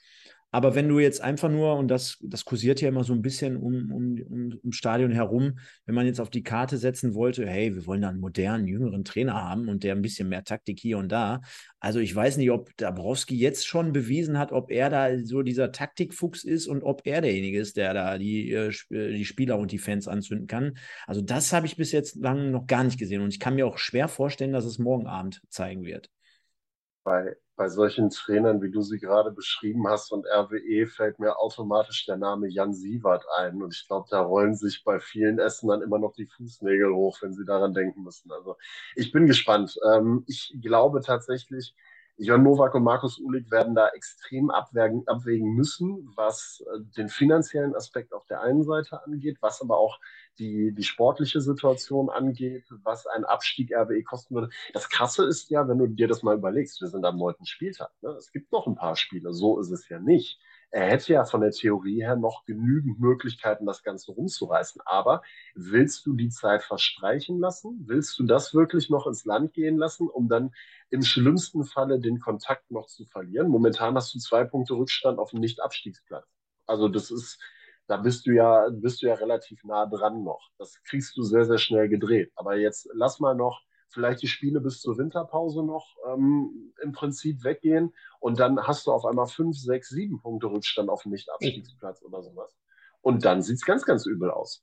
Aber wenn du jetzt einfach nur, und das, das kursiert ja immer so ein bisschen um, um, um, um Stadion herum, wenn man jetzt auf die Karte setzen wollte, hey, wir wollen da einen modernen, jüngeren Trainer haben und der ein bisschen mehr Taktik hier und da. Also ich weiß nicht, ob Dabrowski jetzt schon bewiesen hat, ob er da so dieser Taktikfuchs ist und ob er derjenige ist, der da die, die Spieler und die Fans anzünden kann. Also das habe ich bis jetzt lang noch gar nicht gesehen und ich kann mir auch schwer vorstellen, dass es morgen Abend zeigen wird. Bei, bei solchen Trainern, wie du sie gerade beschrieben hast, und R W E fällt mir automatisch der Name Jan Siewert ein. Und ich glaube, da rollen sich bei vielen Essenern immer noch die Fußnägel hoch, wenn sie daran denken müssen. Also ich bin gespannt. Ähm, ich glaube tatsächlich, Jörn Nowak und Markus Uhlig werden da extrem abwägen, abwägen müssen, was den finanziellen Aspekt auf der einen Seite angeht, was aber auch die, die sportliche Situation angeht, was ein Abstieg R W E kosten würde. Das Krasse ist ja, wenn du dir das mal überlegst, wir sind am neunten Spieltag, ne? Es gibt noch ein paar Spiele, so ist es ja nicht. Er hätte ja von der Theorie her noch genügend Möglichkeiten, das Ganze rumzureißen. Aber willst du die Zeit verstreichen lassen? Willst du das wirklich noch ins Land gehen lassen, um dann im schlimmsten Falle den Kontakt noch zu verlieren? Momentan hast du zwei Punkte Rückstand auf dem Nicht-Abstiegsplatz. Also das ist, da bist du ja, bist du ja relativ nah dran noch. Das kriegst du sehr, sehr schnell gedreht. Aber jetzt lass mal noch vielleicht die Spiele bis zur Winterpause noch ähm, im Prinzip weggehen und dann hast du auf einmal fünf, sechs, sieben Punkte Rückstand auf dem Nicht-Abstiegsplatz oder sowas. Und dann sieht es ganz, ganz übel aus.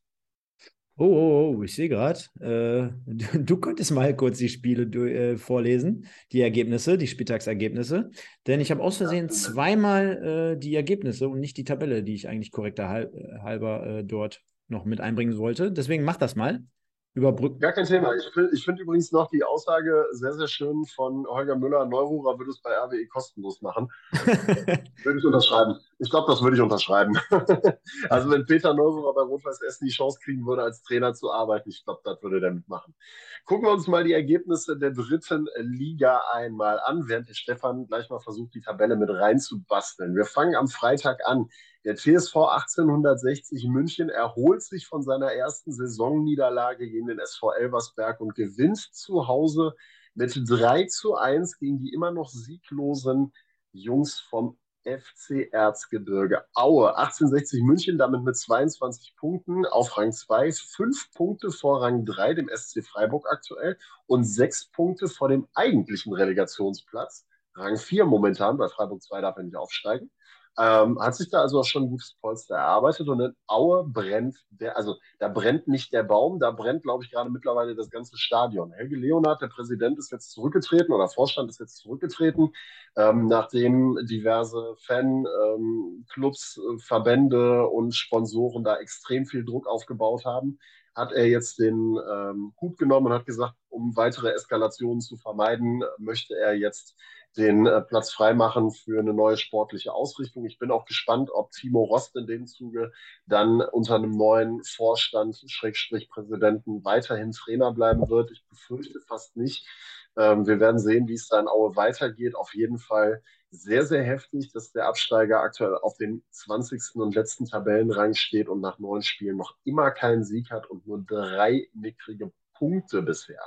Oh, oh, oh, ich sehe gerade, äh, du, du könntest mal kurz die Spiele du, äh, vorlesen, die Ergebnisse, die Spieltagsergebnisse, denn ich habe aus Versehen zweimal äh, die Ergebnisse und nicht die Tabelle, die ich eigentlich korrekter halb, halber äh, dort noch mit einbringen wollte. Deswegen mach das mal. Überbrücken. Gar kein Thema. Ich finde ich find übrigens noch die Aussage sehr, sehr schön von Holger Müller, Neururer würde es bei R W E kostenlos machen. Würde ich unterschreiben. Ich glaube, das würde ich unterschreiben. Also wenn Peter Neururer bei Rot-Weiß-Essen die Chance kriegen würde, als Trainer zu arbeiten, ich glaube, das würde der mitmachen. Gucken wir uns mal die Ergebnisse der dritten Liga einmal an, während Stefan gleich mal versucht, die Tabelle mit reinzubasteln. Wir fangen am Freitag an. Der T S V achtzehnhundertsechzig München erholt sich von seiner ersten Saisonniederlage gegen den S V Elversberg und gewinnt zu Hause mit drei zu eins gegen die immer noch sieglosen Jungs vom F C Erzgebirge Aue. achtzehnhundertsechzig München damit mit zweiundzwanzig Punkten auf Rang zwei, fünf Punkte vor Rang drei, dem S C Freiburg aktuell, und sechs Punkte vor dem eigentlichen Relegationsplatz, Rang vier momentan, bei Freiburg zwei darf er nicht aufsteigen. Ähm, hat sich da also auch schon ein gutes Polster erarbeitet, und in Aue brennt der, also da brennt nicht der Baum, da brennt, glaube ich, gerade mittlerweile das ganze Stadion. Helge Leonhardt, der Präsident, ist jetzt zurückgetreten, oder Vorstand ist jetzt zurückgetreten, ähm, nachdem diverse Fanclubs, ähm, Verbände und Sponsoren da extrem viel Druck aufgebaut haben, hat er jetzt den ähm, Hut genommen und hat gesagt, um weitere Eskalationen zu vermeiden, möchte er jetzt den äh, Platz freimachen für eine neue sportliche Ausrichtung. Ich bin auch gespannt, ob Timo Rost in dem Zuge dann unter einem neuen Vorstand, Schrägstrich Präsidenten, weiterhin Trainer bleiben wird. Ich befürchte fast nicht. Ähm, wir werden sehen, wie es da in Aue weitergeht. Auf jeden Fall sehr, sehr heftig, dass der Absteiger aktuell auf dem zwanzigsten und letzten Tabellenrang steht und nach neun Spielen noch immer keinen Sieg hat und nur drei mickrige Punkte bisher.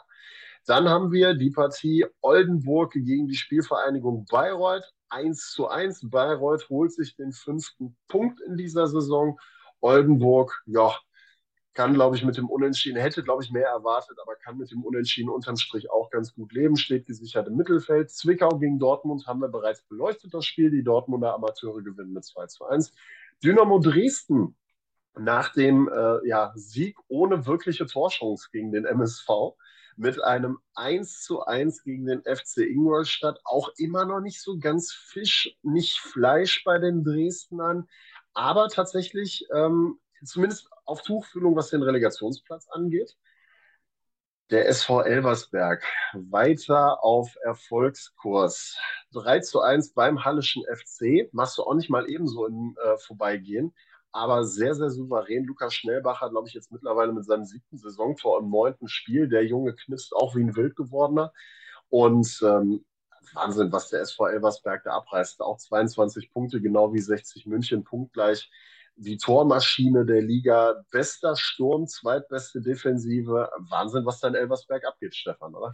Dann haben wir die Partie Oldenburg gegen die Spielvereinigung Bayreuth. eins zu eins. Bayreuth holt sich den fünften Punkt in dieser Saison. Oldenburg, ja, kann, glaube ich, mit dem Unentschieden, hätte, glaube ich, mehr erwartet, aber kann mit dem Unentschieden unterm Strich auch ganz gut leben, steht gesichert im Mittelfeld. Zwickau gegen Dortmund haben wir bereits beleuchtet, das Spiel. Die Dortmunder Amateure gewinnen mit zwei zu eins. Dynamo Dresden nach dem äh, ja, Sieg ohne wirkliche Torchance gegen den M S V mit einem eins zu eins gegen den F C Ingolstadt. Auch immer noch nicht so ganz Fisch, nicht Fleisch bei den Dresdnern, aber tatsächlich ähm, zumindest auf Tuchfühlung, was den Relegationsplatz angeht. Der S V Elversberg weiter auf Erfolgskurs. drei zu eins beim Halleschen F C. Machst du auch nicht mal ebenso im äh, Vorbeigehen. Aber sehr, sehr souverän. Lukas Schnellbacher, glaube ich, jetzt mittlerweile mit seinem siebten Saisontor im neunten Spiel. Der Junge knipst auch wie ein Wildgewordener. Und ähm, Wahnsinn, was der S V Elversberg da abreißt. Auch zweiundzwanzig Punkte, genau wie sechzig München, punktgleich. Die Tormaschine der Liga, bester Sturm, zweitbeste Defensive. Wahnsinn, was da in Elversberg abgeht, Stefan, oder?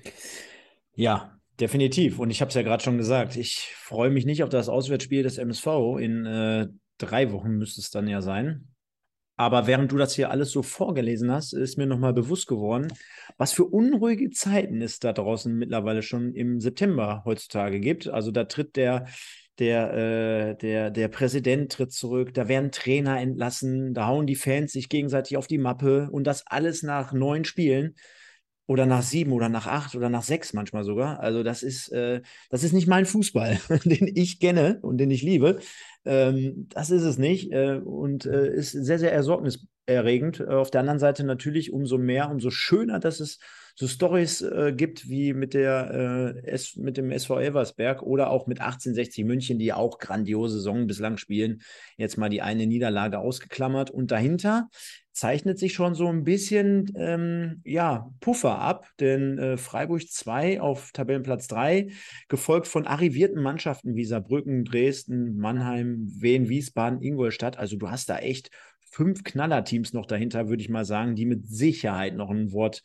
Ja, definitiv. Und ich habe es ja gerade schon gesagt, ich freue mich nicht auf das Auswärtsspiel des M S V. In äh, drei Wochen müsste es dann ja sein. Aber während du das hier alles so vorgelesen hast, ist mir nochmal bewusst geworden, was für unruhige Zeiten es da draußen mittlerweile schon im September heutzutage gibt. Also da tritt der... Der, äh, der, der Präsident tritt zurück, da werden Trainer entlassen, da hauen die Fans sich gegenseitig auf die Mappe und das alles nach neun Spielen oder nach sieben oder nach acht oder nach sechs manchmal sogar. Also das ist, äh, das ist nicht mein Fußball, den ich kenne und den ich liebe. Ähm, das ist es nicht äh, und äh, ist sehr, sehr besorgniserregend. Äh, auf der anderen Seite natürlich umso mehr, umso schöner, dass es so Storys äh, gibt wie mit der äh, S- mit dem S V Elversberg oder auch mit achtzehnhundertsechzig München, die auch grandiose Saison bislang spielen. Jetzt mal die eine Niederlage ausgeklammert. Und dahinter zeichnet sich schon so ein bisschen ähm, ja, Puffer ab, denn äh, Freiburg zwei auf Tabellenplatz drei, gefolgt von arrivierten Mannschaften wie Saarbrücken, Dresden, Mannheim, Wien, Wiesbaden, Ingolstadt. Also du hast da echt fünf Knallerteams noch dahinter, würde ich mal sagen, die mit Sicherheit noch ein Wort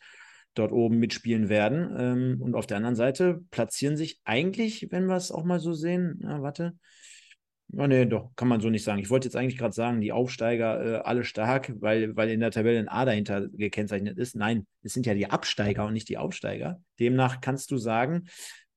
dort oben mitspielen werden. Und auf der anderen Seite platzieren sich eigentlich, wenn wir es auch mal so sehen, na, warte, oh, nee, doch, kann man so nicht sagen. Ich wollte jetzt eigentlich gerade sagen, die Aufsteiger äh, alle stark, weil, weil in der Tabelle ein A dahinter gekennzeichnet ist. Nein, es sind ja die Absteiger und nicht die Aufsteiger. Demnach kannst du sagen,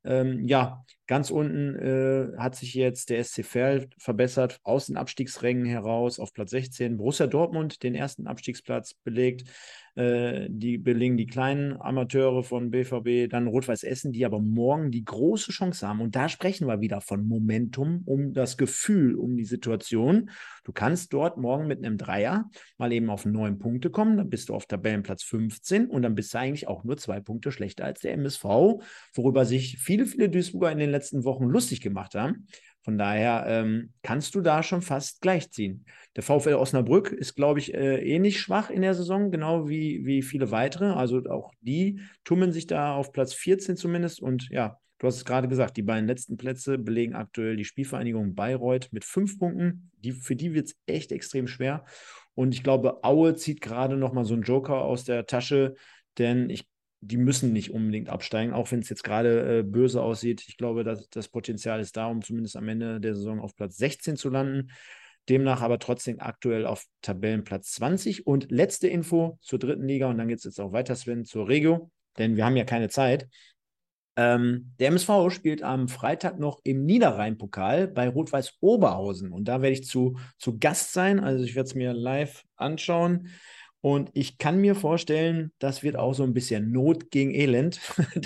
ähm, ja, ganz unten äh, hat sich jetzt der S C Verl verbessert, aus den Abstiegsrängen heraus auf Platz sechzehn. Borussia Dortmund den ersten Abstiegsplatz belegt. Die belegen die kleinen Amateure von B V B, dann Rot-Weiß-Essen, die aber morgen die große Chance haben. Und da sprechen wir wieder von Momentum, um das Gefühl, um die Situation. Du kannst dort morgen mit einem Dreier mal eben auf neun Punkte kommen, dann bist du auf Tabellenplatz fünfzehn und dann bist du eigentlich auch nur zwei Punkte schlechter als der M S V, worüber sich viele, viele Duisburger in den letzten Wochen lustig gemacht haben. Von daher ähm, kannst du da schon fast gleichziehen. Der VfL Osnabrück ist, glaube ich, äh, ähnlich schwach in der Saison, genau wie, wie viele weitere. Also auch die tummeln sich da auf Platz vierzehn zumindest. Und ja, du hast es gerade gesagt, die beiden letzten Plätze belegen aktuell die Spielvereinigung Bayreuth mit fünf Punkten. Die, für die wird es echt extrem schwer. Und ich glaube, Aue zieht gerade nochmal so einen Joker aus der Tasche, denn ich die müssen nicht unbedingt absteigen, auch wenn es jetzt gerade äh, böse aussieht. Ich glaube, dass das Potenzial ist da, um zumindest am Ende der Saison auf Platz sechzehn zu landen. Demnach aber trotzdem aktuell auf Tabellenplatz zwanzig. Und letzte Info zur dritten Liga und dann geht es jetzt auch weiter, Sven, zur Regio, denn wir haben ja keine Zeit. Ähm, der M S V spielt am Freitag noch im Niederrhein-Pokal bei Rot-Weiß-Oberhausen und da werde ich zu, zu Gast sein, also ich werde es mir live anschauen. Und ich kann mir vorstellen, das wird auch so ein bisschen Not gegen Elend.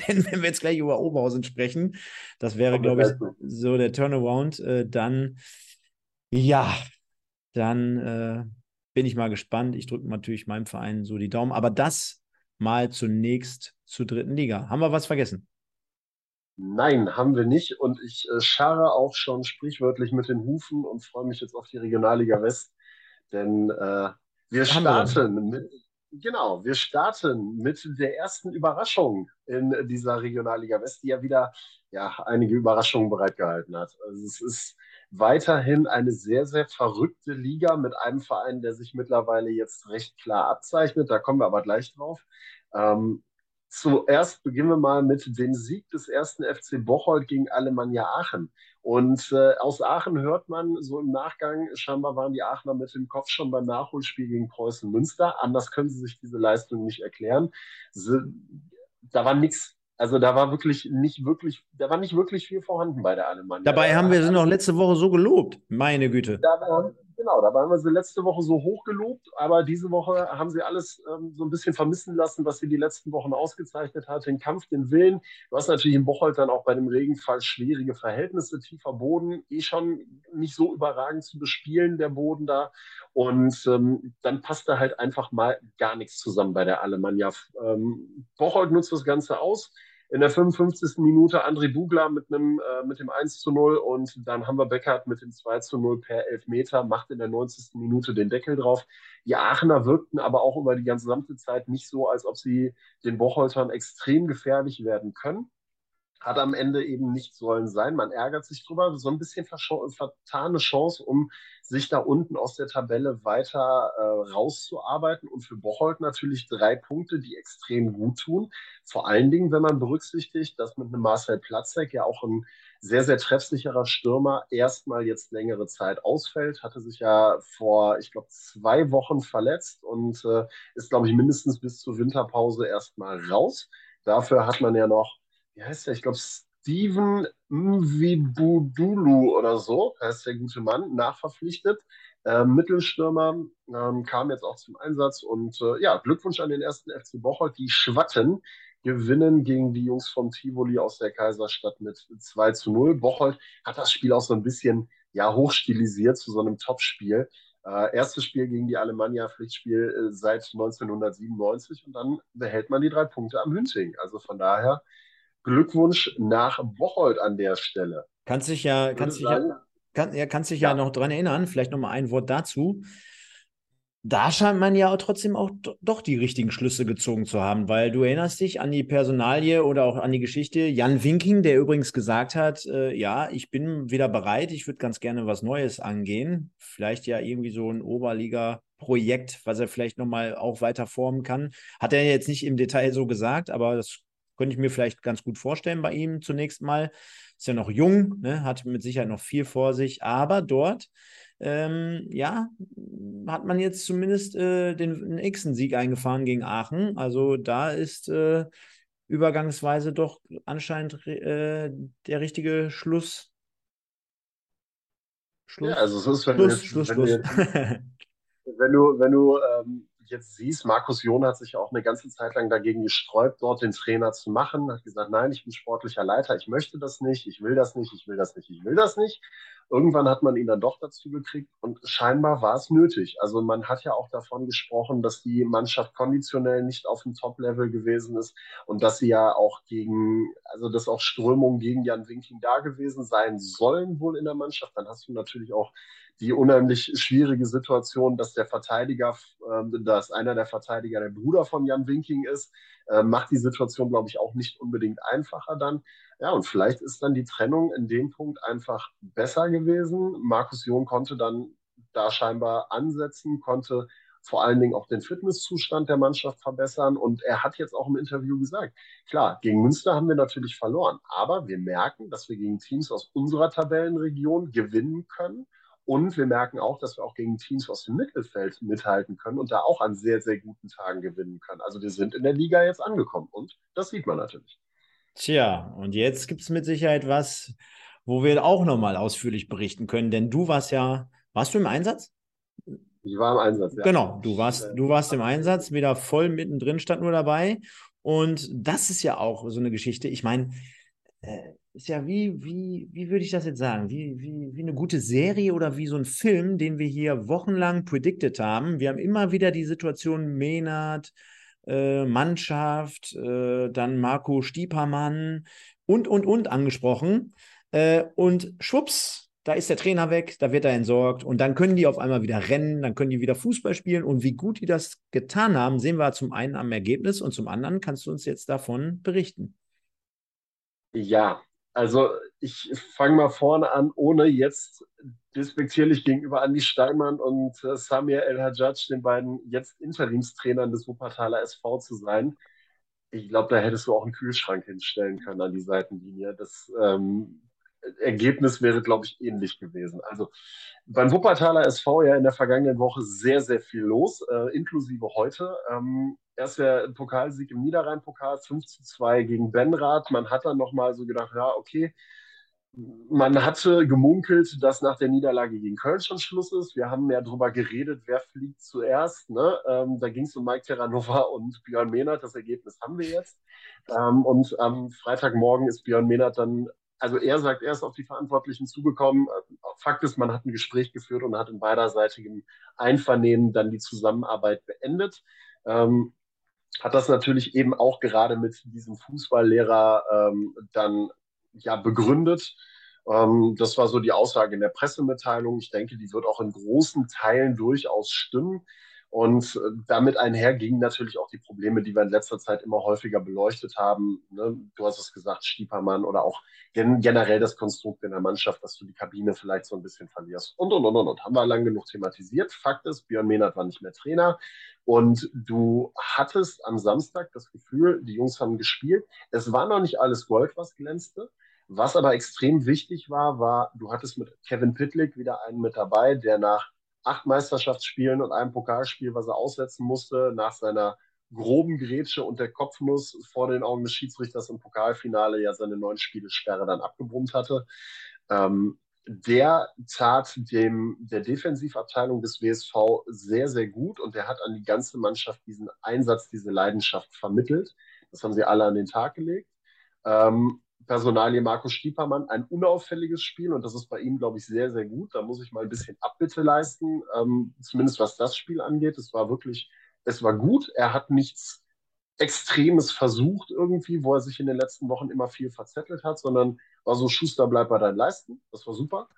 Denn wenn wir jetzt gleich über Oberhausen sprechen, das wäre, glaube ich, so der Turnaround, äh, dann, ja, dann äh, bin ich mal gespannt. Ich drücke natürlich meinem Verein so die Daumen. Aber das mal zunächst zur dritten Liga. Haben wir was vergessen? Nein, haben wir nicht. Und ich äh, scharre auch schon sprichwörtlich mit den Hufen und freue mich jetzt auf die Regionalliga West. Denn äh, Wir starten, mit, genau, wir starten mit der ersten Überraschung in dieser Regionalliga West, die ja wieder ja, einige Überraschungen bereitgehalten hat. Also es ist weiterhin eine sehr, sehr verrückte Liga mit einem Verein, der sich mittlerweile jetzt recht klar abzeichnet. Da kommen wir aber gleich drauf. Ähm, Zuerst beginnen wir mal mit dem Sieg des ersten F C Bocholt gegen Alemannia Aachen. Und äh, aus Aachen hört man so im Nachgang, scheinbar waren die Aachener mit dem Kopf schon beim Nachholspiel gegen Preußen Münster. Anders können sie sich diese Leistung nicht erklären. Sie, da war nichts, also da war wirklich nicht wirklich, da war nicht wirklich viel vorhanden bei der Alemannia. Dabei haben wir sie noch letzte Woche so gelobt, meine Güte. Da war, Genau, dabei haben wir sie letzte Woche so hoch gelobt, aber diese Woche haben sie alles ähm, so ein bisschen vermissen lassen, was sie die letzten Wochen ausgezeichnet hat, den Kampf, den Willen. Du hast natürlich in Bocholt dann auch bei dem Regenfall schwierige Verhältnisse, tiefer Boden, eh schon nicht so überragend zu bespielen, der Boden da. Und ähm, dann passt da halt einfach mal gar nichts zusammen bei der Alemannia. Ähm, Bocholt nutzt das Ganze aus. In der fünfundfünfzigsten Minute André Bugler mit, einem, äh, mit dem eins zu null und dann haben wir Beckert mit dem zwei zu null per Elfmeter, macht in der neunzigsten Minute den Deckel drauf. Die Aachener wirkten aber auch über die gesamte Zeit nicht so, als ob sie den Bocholtern extrem gefährlich werden können. Hat am Ende eben nicht sollen sein. Man ärgert sich drüber. So ein bisschen vertane Chance, um sich da unten aus der Tabelle weiter äh, rauszuarbeiten. Und für Bocholt natürlich drei Punkte, die extrem gut tun. Vor allen Dingen, wenn man berücksichtigt, dass mit einem Marcel Platzek ja auch ein sehr, sehr treffsicherer Stürmer erstmal jetzt längere Zeit ausfällt. Hatte sich ja vor, ich glaube, zwei Wochen verletzt und äh, ist, glaube ich, mindestens bis zur Winterpause erstmal raus. Dafür hat man ja noch, wie heißt der? Ich glaube, Steven Mvibudulu oder so, heißt der gute Mann, nachverpflichtet. Äh, Mittelstürmer äh, kam jetzt auch zum Einsatz. Und äh, ja, Glückwunsch an den ersten F C Bocholt. Die Schwatten gewinnen gegen die Jungs vom Tivoli aus der Kaiserstadt mit zwei zu null. Bocholt hat das Spiel auch so ein bisschen ja, hochstilisiert zu so einem Topspiel. Äh, erstes Spiel gegen die Alemannia, Pflichtspiel äh, seit neunzehnhundertsiebenundneunzig. Und dann behält man die drei Punkte am Hünting. Also von daher Glückwunsch nach Bocholt an der Stelle. Kannst dich ja, kannst dich ja, kann, ja, kannst dich ja. ja noch dran erinnern, vielleicht nochmal ein Wort dazu. Da scheint man ja trotzdem auch doch die richtigen Schlüsse gezogen zu haben, weil du erinnerst dich an die Personalie oder auch an die Geschichte. Jan Winking, der übrigens gesagt hat, äh, ja, ich bin wieder bereit, ich würde ganz gerne was Neues angehen. Vielleicht ja irgendwie so ein Oberliga-Projekt, was er vielleicht nochmal auch weiter formen kann. Hat er jetzt nicht im Detail so gesagt, aber das könnte ich mir vielleicht ganz gut vorstellen bei ihm zunächst mal. Ist ja noch jung, ne? Hat mit Sicherheit noch viel vor sich, aber dort ähm, ja, hat man jetzt zumindest äh, den nächsten Sieg eingefahren gegen Aachen. Also da ist äh, übergangsweise doch anscheinend äh, der richtige Schluss. Schluss. Ja, also es ist, wenn Schluss, du, Schluss, wenn, Schluss. Du, wenn du, wenn du ähm jetzt siehst, Markus John hat sich ja auch eine ganze Zeit lang dagegen gesträubt, dort den Trainer zu machen, hat gesagt, nein, ich bin sportlicher Leiter, ich möchte das nicht, ich will das nicht, ich will das nicht, ich will das nicht. Irgendwann hat man ihn dann doch dazu gekriegt und scheinbar war es nötig. Also man hat ja auch davon gesprochen, dass die Mannschaft konditionell nicht auf dem Top-Level gewesen ist und dass sie ja auch gegen, also dass auch Strömungen gegen Jan Winking da gewesen sein sollen wohl in der Mannschaft. Dann hast du natürlich auch die unheimlich schwierige Situation, dass der Verteidiger, äh, dass einer der Verteidiger der Bruder von Jan Winking ist, äh, macht die Situation, glaube ich, auch nicht unbedingt einfacher dann. Ja, und vielleicht ist dann die Trennung in dem Punkt einfach besser gewesen. Markus John konnte dann da scheinbar ansetzen, konnte vor allen Dingen auch den Fitnesszustand der Mannschaft verbessern. Und er hat jetzt auch im Interview gesagt, klar, gegen Münster haben wir natürlich verloren, aber wir merken, dass wir gegen Teams aus unserer Tabellenregion gewinnen können. Und wir merken auch, dass wir auch gegen Teams aus dem Mittelfeld mithalten können und da auch an sehr, sehr guten Tagen gewinnen können. Also wir sind in der Liga jetzt angekommen und das sieht man natürlich. Tja, und jetzt gibt es mit Sicherheit was, wo wir auch nochmal ausführlich berichten können, denn du warst ja, warst du im Einsatz? Ich war im Einsatz, ja. Genau, du warst, du warst im Einsatz, wieder voll mittendrin, stand nur dabei. Und das ist ja auch so eine Geschichte, ich meine, äh, ist ja wie, wie, wie würde ich das jetzt sagen, wie, wie, wie eine gute Serie oder wie so ein Film, den wir hier wochenlang predicted haben. Wir haben immer wieder die Situation Mehnert, äh, Mannschaft, äh, dann Marco Stiepermann und, und, und angesprochen. Äh, und schwupps, da ist der Trainer weg, da wird er entsorgt und dann können die auf einmal wieder rennen, dann können die wieder Fußball spielen und wie gut die das getan haben, sehen wir zum einen am Ergebnis und zum anderen kannst du uns jetzt davon berichten. Ja. Also ich fange mal vorne an, ohne jetzt despektierlich gegenüber Andi Steinmann und äh, Samir El-Hajjaj, den beiden jetzt Interimstrainern des Wuppertaler S V zu sein. ich glaube, da hättest du auch einen Kühlschrank hinstellen können an die Seitenlinie. Das ähm, Ergebnis wäre, glaube ich, ähnlich gewesen. Also beim Wuppertaler S V ja in der vergangenen Woche sehr, sehr viel los, äh, inklusive heute. Ähm, erst der Pokalsieg im Niederrhein-Pokal, fünf zu zwei gegen Benrath. Man hat dann nochmal so gedacht, ja, okay, man hatte gemunkelt, dass nach der Niederlage gegen Köln schon Schluss ist. Wir haben ja drüber geredet, wer fliegt zuerst. Ne? Ähm, da ging es um Mike Terranova und Björn Mehnert. Das Ergebnis haben wir jetzt. Ähm, und am Freitagmorgen ist Björn Mehnert dann, also er sagt, er ist auf die Verantwortlichen zugekommen. Fakt ist, man hat ein Gespräch geführt und hat in beiderseitigem Einvernehmen dann die Zusammenarbeit beendet. Ähm, hat das natürlich eben auch gerade mit diesem Fußballlehrer ähm, dann ja begründet. Ähm, das war so die Aussage in der Pressemitteilung. Ich denke, die wird auch in großen Teilen durchaus stimmen. Und äh, damit einher gingen natürlich auch die Probleme, die wir in letzter Zeit immer häufiger beleuchtet haben. Ne? Du hast es gesagt, Stiepermann oder auch gen- generell das Konstrukt in der Mannschaft, dass du die Kabine vielleicht so ein bisschen verlierst. Und, und, und, und, und. Haben wir lang genug thematisiert. Fakt ist, Björn Mehnert war nicht mehr Trainer. Und du hattest am Samstag das Gefühl, die Jungs haben gespielt. Es war noch nicht alles Gold, was glänzte. Was aber extrem wichtig war, war, du hattest mit Kevin Pitlick wieder einen mit dabei, der nach acht Meisterschaftsspielen und einem Pokalspiel, was er aussetzen musste, nach seiner groben Grätsche und der Kopfnuss vor den Augen des Schiedsrichters im Pokalfinale ja seine neun Spiele Sperre dann abgebrummt hatte. Ähm, der tat dem, der Defensivabteilung des W S V sehr, sehr gut und der hat an die ganze Mannschaft diesen Einsatz, diese Leidenschaft vermittelt. Das haben sie alle an den Tag gelegt. Ähm, Personalie Markus Stiepermann, ein unauffälliges Spiel und das ist bei ihm, glaube ich, sehr, sehr gut. Da muss ich mal ein bisschen Abbitte leisten, ähm, zumindest was das Spiel angeht. Es war wirklich, es war gut. Er hat nichts Extremes versucht irgendwie, wo er sich in den letzten Wochen immer viel verzettelt hat, sondern war so, Schuster, bleib bei deinen Leisten. Das war super.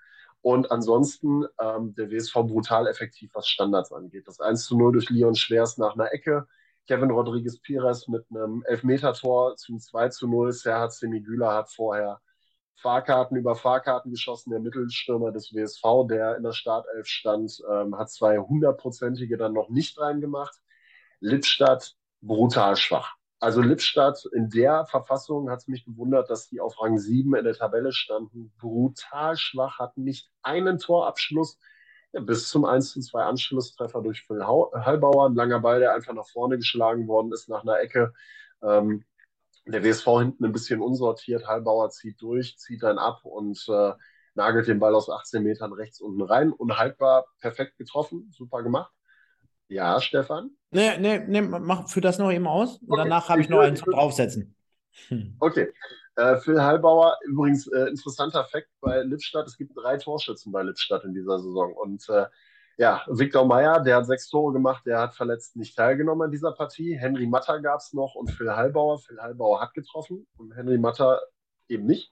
Und ansonsten ähm, der W S V brutal effektiv, was Standards angeht. Das eins zu null durch Leon Schwers nach einer Ecke, Kevin Rodriguez-Pires mit einem Elfmeter-Tor zum zwei zu null. Serhat Semigüla hat vorher Fahrkarten über Fahrkarten geschossen. Der Mittelstürmer des W S V, der in der Startelf stand, ähm, hat zwei hundertprozentige dann noch nicht reingemacht. Lippstadt brutal schwach. Also Lippstadt in der Verfassung, hat es mich gewundert, dass die auf Rang sieben in der Tabelle standen. Brutal schwach, hatten nicht einen Torabschluss. Ja, bis zum eins zu zwei Anschlusstreffer durch Phil Hallbauer, ein langer Ball, der einfach nach vorne geschlagen worden ist nach einer Ecke. Ähm, der W S V hinten ein bisschen unsortiert, Hallbauer zieht durch, zieht dann ab und äh, nagelt den Ball aus achtzehn Metern rechts unten rein. Unhaltbar, perfekt getroffen, super gemacht. Ja, Stefan? Nee, nee, nee, mach für das noch eben aus und okay. Danach habe ich, ich noch einen ich draufsetzen. Hm. Okay. Äh, Phil Hallbauer, übrigens äh, interessanter Fakt bei Lippstadt, es gibt drei Torschützen bei Lippstadt in dieser Saison und äh, ja, Viktor Meyer, der hat sechs Tore gemacht, der hat verletzt nicht teilgenommen an dieser Partie, Henry Matta gab es noch und Phil Hallbauer, Phil Hallbauer hat getroffen und Henry Matta eben nicht.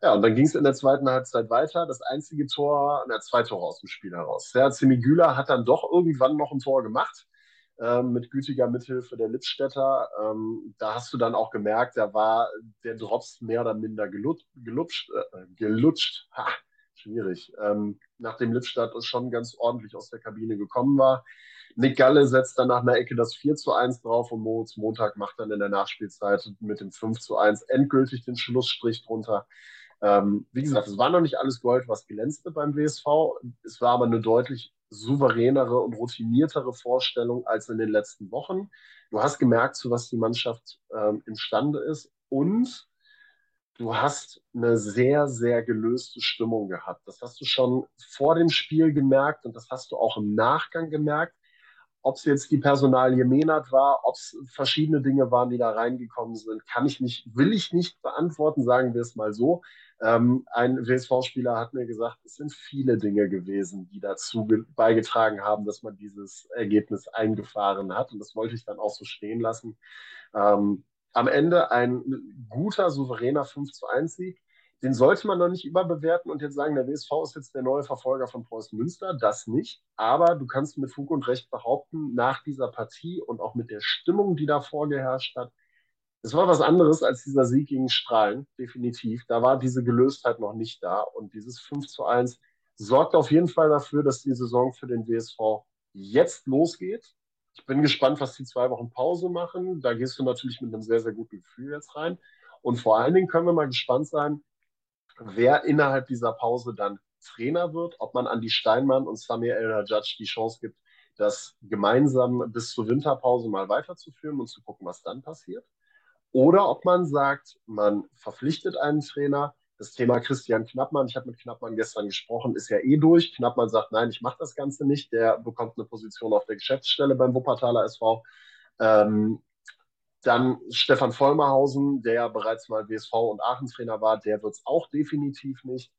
Ja, und dann ging es in der zweiten Halbzeit weiter, das einzige Tor, na, zwei Tore aus dem Spiel heraus. Serhat Semigüla hat dann doch irgendwann noch ein Tor gemacht, mit gütiger Mithilfe der Lippstädter. Ähm, da hast du dann auch gemerkt, da war der Drops mehr oder minder gelutscht. gelutscht, äh, gelutscht. Ha, schwierig. Ähm, nachdem Lippstadt schon ganz ordentlich aus der Kabine gekommen war. Nick Galle setzt dann nach einer Ecke das vier zu eins drauf und Moritz Montag macht dann in der Nachspielzeit mit dem fünf zu eins endgültig den Schlussstrich drunter. Ähm, wie gesagt, es war noch nicht alles Gold, was glänzte beim W S V. Es war aber eine deutlich souveränere und routiniertere Vorstellung als in den letzten Wochen. Du hast gemerkt, zu was die Mannschaft ähm, imstande ist und du hast eine sehr, sehr gelöste Stimmung gehabt. Das hast du schon vor dem Spiel gemerkt und das hast du auch im Nachgang gemerkt. Ob es jetzt die Personalie Mehnert war, ob es verschiedene Dinge waren, die da reingekommen sind, kann ich nicht, will ich nicht beantworten, sagen wir es mal so. Ähm, ein W S V-Spieler hat mir gesagt, es sind viele Dinge gewesen, die dazu ge- beigetragen haben, dass man dieses Ergebnis eingefahren hat. Und das wollte ich dann auch so stehen lassen. Ähm, am Ende ein guter, souveräner fünf zu eins Sieg. Den sollte man noch nicht überbewerten und jetzt sagen, der W S V ist jetzt der neue Verfolger von Preußen Münster. Das nicht. Aber du kannst mit Fug und Recht behaupten, nach dieser Partie und auch mit der Stimmung, die da vorgeherrscht hat, es war was anderes als dieser Sieg gegen Strahlen, definitiv. Da war diese Gelöstheit noch nicht da. Und dieses fünf zu eins sorgt auf jeden Fall dafür, dass die Saison für den W S V jetzt losgeht. Ich bin gespannt, was die zwei Wochen Pause machen. Da gehst du natürlich mit einem sehr, sehr guten Gefühl jetzt rein. Und vor allen Dingen können wir mal gespannt sein, wer innerhalb dieser Pause dann Trainer wird, ob man Andi Steinmann und Samir El-Hajjaj die Chance gibt, das gemeinsam bis zur Winterpause mal weiterzuführen und zu gucken, was dann passiert. Oder ob man sagt, man verpflichtet einen Trainer. Das Thema Christian Knappmann, ich habe mit Knappmann gestern gesprochen, ist ja eh durch. Knappmann sagt, nein, ich mache das Ganze nicht. Der bekommt eine Position auf der Geschäftsstelle beim Wuppertaler S V. Ähm, dann Stefan Vollmerhausen, der ja bereits mal W S V und Aachen-Trainer war, der wird es auch definitiv nicht.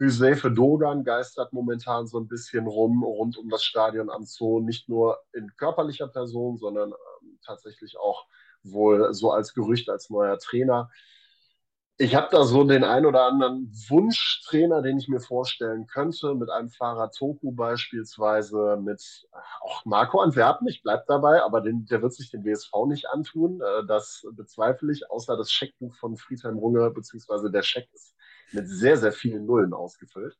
Youssoufa Dogan geistert momentan so ein bisschen rum, rund um das Stadion am Zoo, nicht nur in körperlicher Person, sondern ähm, tatsächlich auch wohl so als Gerücht, als neuer Trainer. Ich habe da so den ein oder anderen Wunschtrainer, den ich mir vorstellen könnte, mit einem Fahrer Toku beispielsweise, mit auch Marco Antwerpen, ich bleibe dabei, aber den, der wird sich den W S V nicht antun, das bezweifle ich, außer das Scheckbuch von Friedhelm Runge, beziehungsweise der Scheck ist mit sehr, sehr vielen Nullen ausgefüllt.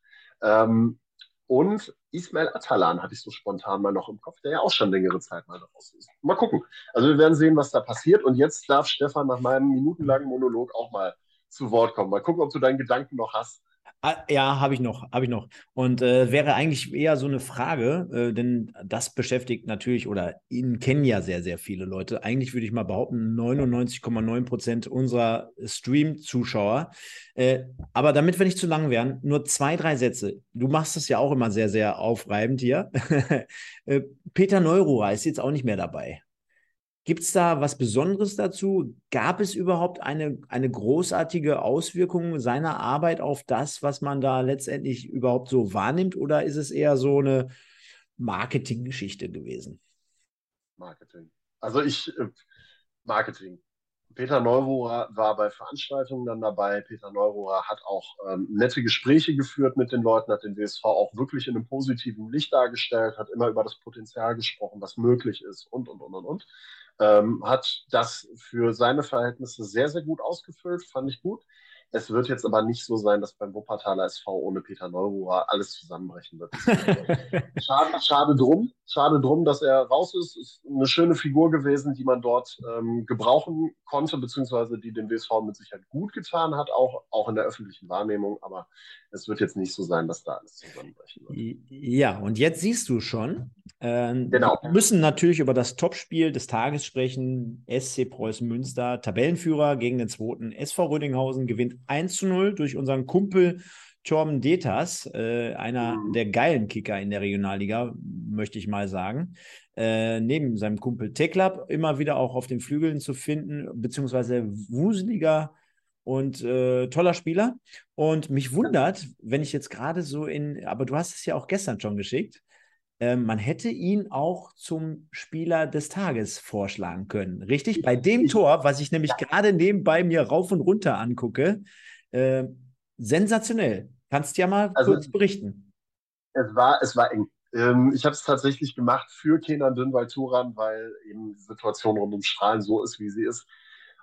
Und Ismail Atalan hatte ich so spontan mal noch im Kopf, der ja auch schon längere Zeit mal draus ist. Mal gucken. Also wir werden sehen, was da passiert. Und jetzt darf Stefan nach meinem minutenlangen Monolog auch mal zu Wort kommen. Mal gucken, ob du deinen Gedanken noch hast. Ja, habe ich noch, habe ich noch. Und äh, wäre eigentlich eher so eine Frage, äh, denn das beschäftigt natürlich oder ihn kennen ja sehr, sehr viele Leute. Eigentlich würde ich mal behaupten, neunundneunzig Komma neun Prozent unserer Stream-Zuschauer. Äh, aber damit wir nicht zu lang werden, nur zwei, drei Sätze. Du machst das ja auch immer sehr, sehr aufreibend hier. Peter Neururer ist jetzt auch nicht mehr dabei. Gibt es da was Besonderes dazu? Gab es überhaupt eine, eine großartige Auswirkung seiner Arbeit auf das, was man da letztendlich überhaupt so wahrnimmt? Oder ist es eher so eine Marketinggeschichte gewesen? Marketing. Also ich, Marketing. Peter Neururer war bei Veranstaltungen dann dabei. Peter Neururer hat auch ähm, nette Gespräche geführt mit den Leuten, hat den W S V auch wirklich in einem positiven Licht dargestellt, hat immer über das Potenzial gesprochen, was möglich ist und, und, und, und, und. Ähm, hat das für seine Verhältnisse sehr, sehr gut ausgefüllt, fand ich gut. Es wird jetzt aber nicht so sein, dass beim Wuppertaler S V ohne Peter Neururer alles zusammenbrechen wird. schade, schade drum, schade drum, dass er raus ist. Ist eine schöne Figur gewesen, die man dort ähm, gebrauchen konnte, beziehungsweise die dem W S V mit Sicherheit gut getan hat, auch, auch in der öffentlichen Wahrnehmung. Aber es wird jetzt nicht so sein, dass da alles zusammenbrechen wird. Ja, und jetzt siehst du schon, äh, genau. Wir müssen natürlich über das Topspiel des Tages sprechen. S C Preußen Münster, Tabellenführer gegen den zweiten S V Rödinghausen, gewinnt eins zu null durch unseren Kumpel Torben Detas, äh, einer der geilen Kicker in der Regionalliga, möchte ich mal sagen. Äh, neben seinem Kumpel Teklab immer wieder auch auf den Flügeln zu finden, beziehungsweise wuseliger und äh, toller Spieler. Und mich wundert, wenn ich jetzt gerade so in, aber du hast es ja auch gestern schon geschickt, äh, man hätte ihn auch zum Spieler des Tages vorschlagen können, richtig? Bei dem Tor, was ich nämlich gerade nebenbei mir rauf und runter angucke, äh, sensationell. Kannst ja mal also, kurz berichten. Es war, es war eng. Ähm, ich habe es tatsächlich gemacht für Kenan Dünnwald-Turan, weil eben die Situation rund um Strahlen so ist, wie sie ist.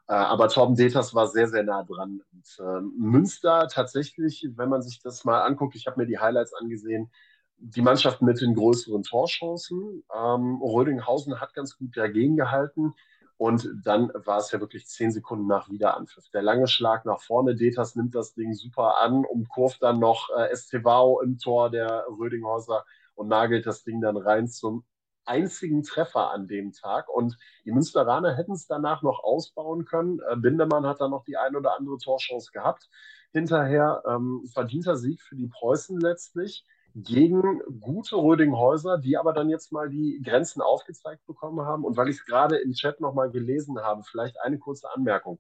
Äh, aber Torben Detas war sehr, sehr nah dran. Und, äh, Münster tatsächlich, wenn man sich das mal anguckt, ich habe mir die Highlights angesehen, die Mannschaft mit den größeren Torchancen. Ähm, Rödinghausen hat ganz gut dagegen gehalten. Und dann war es ja wirklich zehn Sekunden nach Wiederanpfiff. Der lange Schlag nach vorne, Detas nimmt das Ding super an, umkurvt dann noch äh, Estevao im Tor der Rödinghäuser und nagelt das Ding dann rein zum einzigen Treffer an dem Tag. Und die Münsteraner hätten es danach noch ausbauen können. Äh, Bindemann hat dann noch die ein oder andere Torchance gehabt. Hinterher ähm, verdienter Sieg für die Preußen letztlich gegen gute Rödinghäuser, die aber dann jetzt mal die Grenzen aufgezeigt bekommen haben. Und weil ich es gerade im Chat nochmal gelesen habe, vielleicht eine kurze Anmerkung.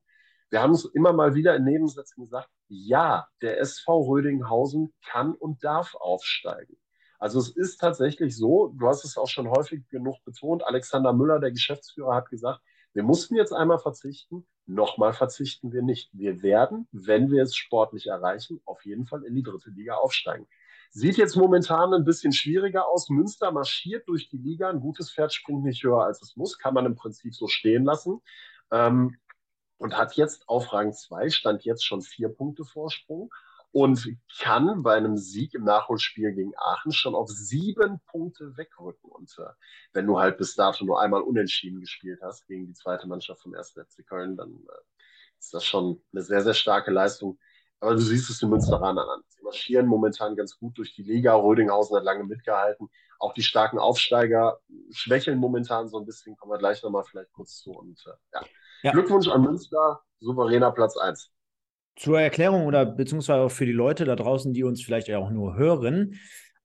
Wir haben es immer mal wieder in Nebensätzen gesagt, ja, der S V Rödinghausen kann und darf aufsteigen. Also es ist tatsächlich so, du hast es auch schon häufig genug betont, Alexander Müller, der Geschäftsführer, hat gesagt, wir mussten jetzt einmal verzichten, nochmal verzichten wir nicht. Wir werden, wenn wir es sportlich erreichen, auf jeden Fall in die dritte Liga aufsteigen. Sieht jetzt momentan ein bisschen schwieriger aus. Münster marschiert durch die Liga. Ein gutes Pferd springt nicht höher, als es muss. Kann man im Prinzip so stehen lassen. Ähm, und hat jetzt auf Rang zwei, stand jetzt schon vier Punkte Vorsprung. und kann bei einem Sieg im Nachholspiel gegen Aachen schon auf sieben Punkte wegrücken. Und äh, wenn du halt bis dato nur einmal unentschieden gespielt hast gegen die zweite Mannschaft vom ersten F C Köln, dann äh, ist das schon eine sehr, sehr starke Leistung. Aber du siehst es den Münsteranern an. Sie marschieren momentan ganz gut durch die Liga. Rödinghausen hat lange mitgehalten. Auch die starken Aufsteiger schwächeln momentan so ein bisschen. Kommen wir gleich nochmal vielleicht kurz zu. Und äh, ja. Ja. Glückwunsch an Münster, souveräner Platz eins. Zur Erklärung oder beziehungsweise auch für die Leute da draußen, die uns vielleicht auch nur hören.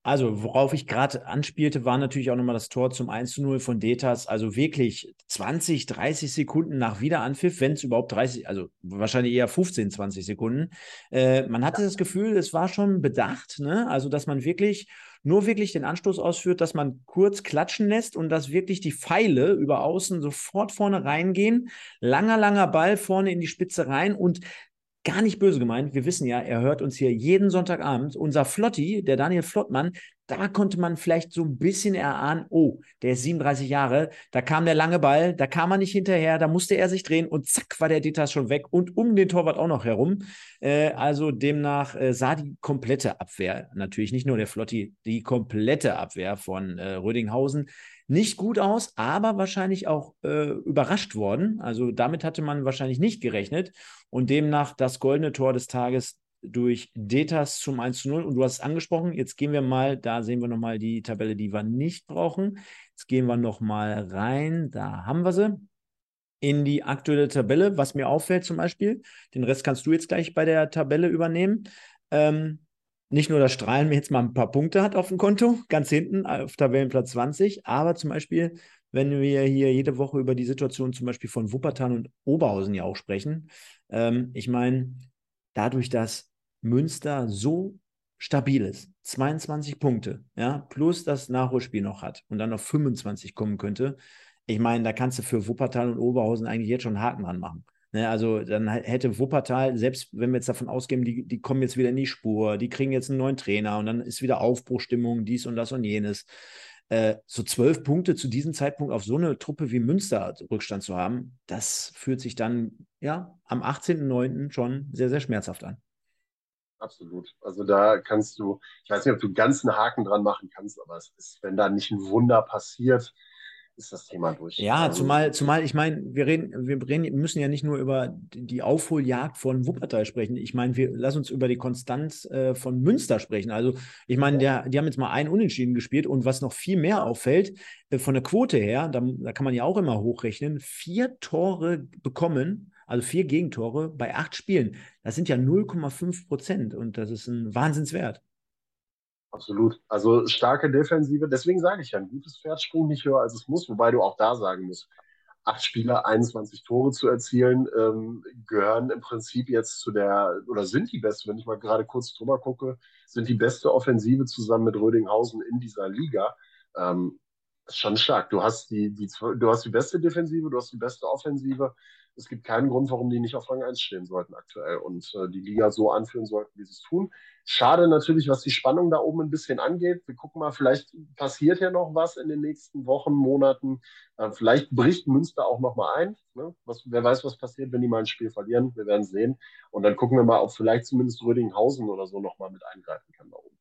Also worauf ich gerade anspielte, war natürlich auch nochmal das Tor zum eins zu null von Detas. Also wirklich zwanzig, dreißig Sekunden nach Wiederanpfiff, wenn es überhaupt dreißig, also wahrscheinlich eher fünfzehn, zwanzig Sekunden. Äh, man hatte das Gefühl, es war schon bedacht, ne? Also dass man wirklich nur wirklich den Anstoß ausführt, dass man kurz klatschen lässt und dass wirklich die Pfeile über außen sofort vorne reingehen. Langer, langer Ball vorne in die Spitze rein und gar nicht böse gemeint, wir wissen ja, er hört uns hier jeden Sonntagabend. Unser Flotti, der Daniel Flottmann, da konnte man vielleicht so ein bisschen erahnen, oh, der ist siebenunddreißig Jahre, da kam der lange Ball, da kam er nicht hinterher, da musste er sich drehen und zack war der Detas schon weg und um den Torwart auch noch herum. Äh, also demnach äh, sah die komplette Abwehr, natürlich nicht nur der Flotti, die komplette Abwehr von äh, Rödinghausen nicht gut aus, aber wahrscheinlich auch äh, überrascht worden. Also damit hatte man wahrscheinlich nicht gerechnet. Und demnach das goldene Tor des Tages durch Detas zum eins zu null. Und du hast es angesprochen, jetzt gehen wir mal, da sehen wir nochmal die Tabelle, die wir nicht brauchen. Jetzt gehen wir nochmal rein, da haben wir sie, in die aktuelle Tabelle, was mir auffällt zum Beispiel. Den Rest kannst du jetzt gleich bei der Tabelle übernehmen. Ähm, Nicht nur, dass Strahlen mir jetzt mal ein paar Punkte hat auf dem Konto, ganz hinten auf Tabellenplatz zwanzig, aber zum Beispiel, wenn wir hier jede Woche über die Situation zum Beispiel von Wuppertal und Oberhausen ja auch sprechen, ähm, ich meine, dadurch, dass Münster so stabil ist, zweiundzwanzig Punkte, ja, plus das Nachholspiel noch hat und dann auf fünfundzwanzig kommen könnte, ich meine, da kannst du für Wuppertal und Oberhausen eigentlich jetzt schon einen Haken dran machen. Also dann hätte Wuppertal, selbst wenn wir jetzt davon ausgehen, die, die kommen jetzt wieder in die Spur, die kriegen jetzt einen neuen Trainer und dann ist wieder Aufbruchstimmung, dies und das und jenes. Äh, so zwölf Punkte zu diesem Zeitpunkt auf so eine Truppe wie Münster Rückstand zu haben, das fühlt sich dann ja am achtzehnten neunten schon sehr, sehr schmerzhaft an. Absolut. Also da kannst du, ich weiß nicht, ob du ganz einen Haken dran machen kannst, aber es ist, wenn da nicht ein Wunder passiert, ist das Thema durch. Ja, zumal, zumal ich meine, wir reden, wir reden, müssen ja nicht nur über die Aufholjagd von Wuppertal sprechen. Ich meine, wir lass uns über die Konstanz äh, von Münster sprechen. Also ich meine, der, die haben jetzt mal einen Unentschieden gespielt und was noch viel mehr auffällt, äh, von der Quote her, da, da kann man ja auch immer hochrechnen, vier Tore bekommen, also vier Gegentore bei acht Spielen. Das sind ja null Komma fünf Prozent und das ist ein Wahnsinnswert. Absolut. Also starke Defensive. Deswegen sage ich ja, ein gutes Pferd springt nicht höher, als es muss. Wobei du auch da sagen musst, acht Spieler, einundzwanzig Tore zu erzielen, ähm, gehören im Prinzip jetzt zu der, oder sind die beste, wenn ich mal gerade kurz drüber gucke, sind die beste Offensive zusammen mit Rödinghausen in dieser Liga. Ähm, ist schon stark. Du hast die, die, du hast die beste Defensive, du hast die beste Offensive. Es gibt keinen Grund, warum die nicht auf Rang eins stehen sollten aktuell und äh, die Liga so anführen sollten, wie sie es tun. Schade natürlich, was die Spannung da oben ein bisschen angeht. Wir gucken mal, vielleicht passiert ja noch was in den nächsten Wochen, Monaten. Äh, vielleicht bricht Münster auch nochmal ein. Ne? Was, wer weiß, was passiert, wenn die mal ein Spiel verlieren. Wir werden sehen. Und dann gucken wir mal, ob vielleicht zumindest Rödinghausen oder so nochmal mit eingreifen kann da oben.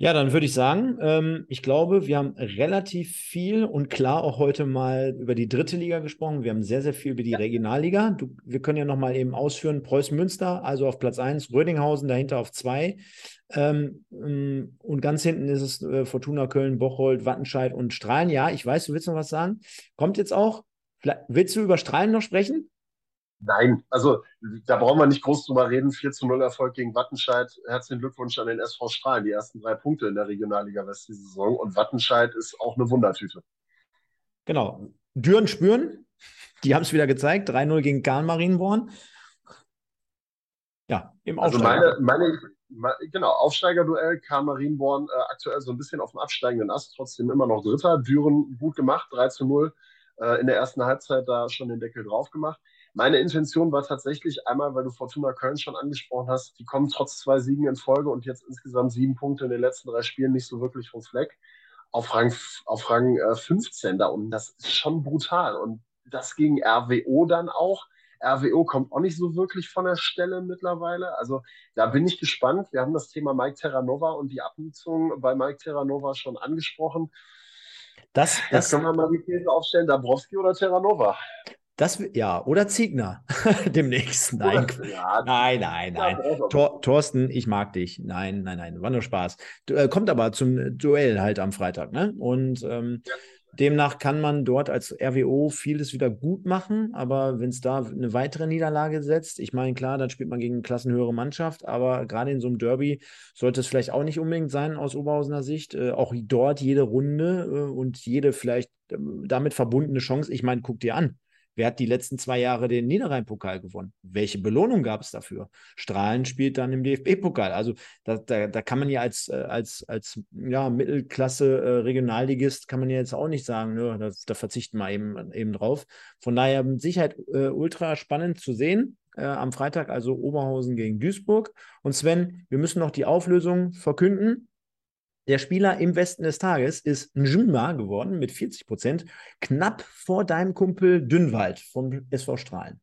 Ja, dann würde ich sagen, ähm, ich glaube, wir haben relativ viel und klar auch heute mal über die dritte Liga gesprochen. Wir haben sehr, sehr viel über die Regionalliga. Du, wir können ja nochmal eben ausführen, Preußen-Münster, also auf Platz eins, Rödinghausen, dahinter auf zwei. Ähm, und ganz hinten ist es äh, Fortuna Köln, Bocholt, Wattenscheid und Strahlen. Ja, ich weiß, du willst noch was sagen. Kommt jetzt auch. Vielleicht, willst du über Strahlen noch sprechen? Nein, also da brauchen wir nicht groß drüber reden. vier zu null Erfolg gegen Wattenscheid. Herzlichen Glückwunsch an den S V Strahlen. Die ersten drei Punkte in der Regionalliga West diese Saison. Und Wattenscheid ist auch eine Wundertüte. Genau. Düren spüren. Die haben es wieder gezeigt. drei null gegen Kahn-Marienborn. Ja, im Aufsteiger. Also meine, meine, genau, Aufsteigerduell. Kahn-Marienborn äh, aktuell so ein bisschen auf dem absteigenden Ast. Trotzdem immer noch Dritter. Düren gut gemacht. drei zu null äh, in der ersten Halbzeit da schon den Deckel drauf gemacht. Meine Intention war tatsächlich einmal, weil du Fortuna Köln schon angesprochen hast, die kommen trotz zwei Siegen in Folge und jetzt insgesamt sieben Punkte in den letzten drei Spielen nicht so wirklich vom Fleck. Auf Rang, auf Rang fünfzehn da unten, das ist schon brutal. Und das gegen R W O dann auch. R W O kommt auch nicht so wirklich von der Stelle mittlerweile. Also da bin ich gespannt. Wir haben das Thema Mike Terranova und die Abnutzung bei Mike Terranova schon angesprochen. Das, das Jetzt können wir mal die These aufstellen, Dabrowski oder Terranova. Das, ja, oder Ziegner demnächst. Nein, ja, nein, nein, nein. Tor, Thorsten, ich mag dich. Nein, nein, nein, war nur Spaß. Du, äh, kommt aber zum Duell halt am Freitag, ne? Und ähm, ja. Demnach kann man dort als R W O vieles wieder gut machen, aber wenn es da eine weitere Niederlage setzt, ich meine, klar, dann spielt man gegen eine klassenhöhere Mannschaft, aber gerade in so einem Derby sollte es vielleicht auch nicht unbedingt sein aus Oberhausener Sicht. Äh, auch dort jede Runde äh, und jede vielleicht äh, damit verbundene Chance, ich meine, guck dir an. Wer hat die letzten zwei Jahre den Niederrhein-Pokal gewonnen? Welche Belohnung gab es dafür? Strahlen spielt dann im D F B-Pokal. Also da, da, da kann man ja als, als, als ja, Mittelklasse-Regionalligist kann man ja jetzt auch nicht sagen, ne, da, da verzichten wir eben, eben drauf. Von daher mit Sicherheit äh, ultra spannend zu sehen. Äh, am Freitag also Oberhausen gegen Duisburg. Und Sven, wir müssen noch die Auflösung verkünden. Der Spieler im Westen des Tages ist Njimma geworden mit vierzig Prozent, knapp vor deinem Kumpel Dünnwald vom S V Strahlen.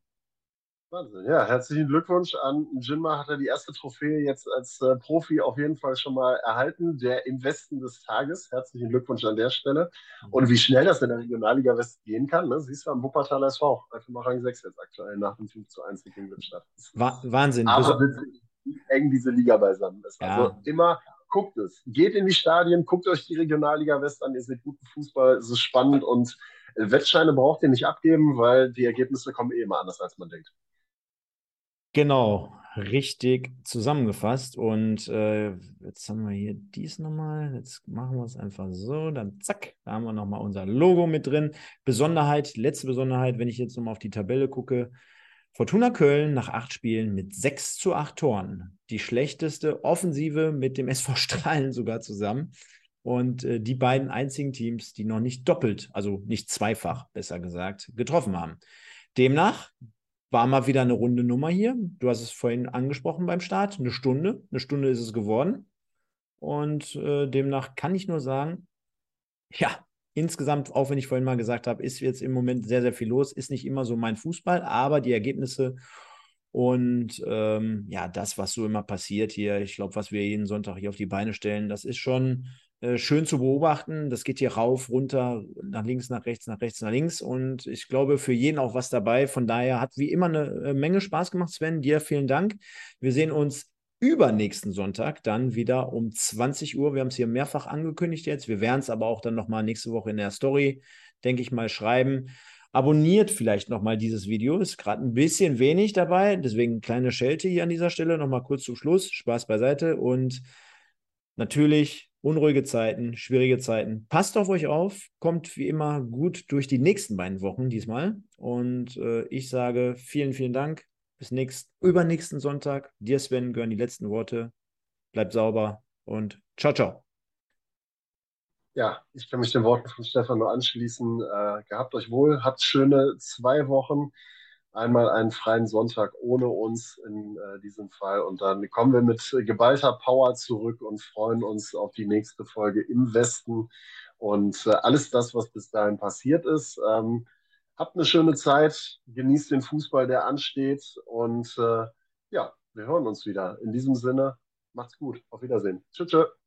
Wahnsinn, ja, herzlichen Glückwunsch an Njimma, hat er die erste Trophäe jetzt als äh, Profi auf jeden Fall schon mal erhalten, der im Westen des Tages, herzlichen Glückwunsch an der Stelle. Und wie schnell das in der Regionalliga West gehen kann, ne? Siehst du am Wuppertaler S V, also mal Rang sechs jetzt aktuell nach dem fünf zu eins gegen Lippstadt. Wah- Wahnsinn. Aber witzig, wie eng diese Liga beisammen ist. Ja. Also immer... Guckt es, geht in die Stadien, guckt euch die Regionalliga West an, ihr seht guten Fußball, es ist spannend und Wettscheine braucht ihr nicht abgeben, weil die Ergebnisse kommen eh immer anders, als man denkt. Genau, richtig zusammengefasst und äh, jetzt haben wir hier dies nochmal, jetzt machen wir es einfach so, dann zack, da haben wir nochmal unser Logo mit drin. Besonderheit, letzte Besonderheit, wenn ich jetzt nochmal auf die Tabelle gucke, Fortuna Köln nach acht Spielen mit sechs zu acht Toren. Die schlechteste Offensive mit dem S V Strahlen sogar zusammen. Und äh, die beiden einzigen Teams, die noch nicht doppelt, also nicht zweifach, besser gesagt, getroffen haben. Demnach war mal wieder eine runde Nummer hier. Du hast es vorhin angesprochen beim Start. Eine Stunde. Eine Stunde ist es geworden. Und äh, demnach kann ich nur sagen, ja, insgesamt, auch wenn ich vorhin mal gesagt habe, ist jetzt im Moment sehr, sehr viel los, ist nicht immer so mein Fußball, aber die Ergebnisse und ähm, ja, das, was so immer passiert hier, ich glaube, was wir jeden Sonntag hier auf die Beine stellen, das ist schon äh, schön zu beobachten. Das geht hier rauf, runter, nach links, nach rechts, nach rechts, nach links und ich glaube, für jeden auch was dabei. Von daher hat wie immer eine Menge Spaß gemacht, Sven. Dir vielen Dank. Wir sehen uns übernächsten Sonntag dann wieder um zwanzig Uhr. Wir haben es hier mehrfach angekündigt jetzt. Wir werden es aber auch dann nochmal nächste Woche in der Story, denke ich mal, schreiben. Abonniert vielleicht nochmal dieses Video. Ist gerade ein bisschen wenig dabei. Deswegen kleine Schelte hier an dieser Stelle. Nochmal kurz zum Schluss. Spaß beiseite. Und natürlich unruhige Zeiten, schwierige Zeiten. Passt auf euch auf. Kommt wie immer gut durch die nächsten beiden Wochen diesmal. Und äh, ich sage vielen, vielen Dank. Bis nächsten, übernächsten Sonntag. Dir, Sven, gehören die letzten Worte. Bleib sauber und ciao, ciao. Ja, ich kann mich den Worten von Stefan nur anschließen. Äh, gehabt euch wohl, habt schöne zwei Wochen. Einmal einen freien Sonntag ohne uns in äh, diesem Fall. Und dann kommen wir mit geballter Power zurück und freuen uns auf die nächste Folge im Westen. Und äh, alles das, was bis dahin passiert ist, ähm, habt eine schöne Zeit, genießt den Fußball, der ansteht und äh, ja, wir hören uns wieder. In diesem Sinne, macht's gut, auf Wiedersehen. Tschüss, tschüss.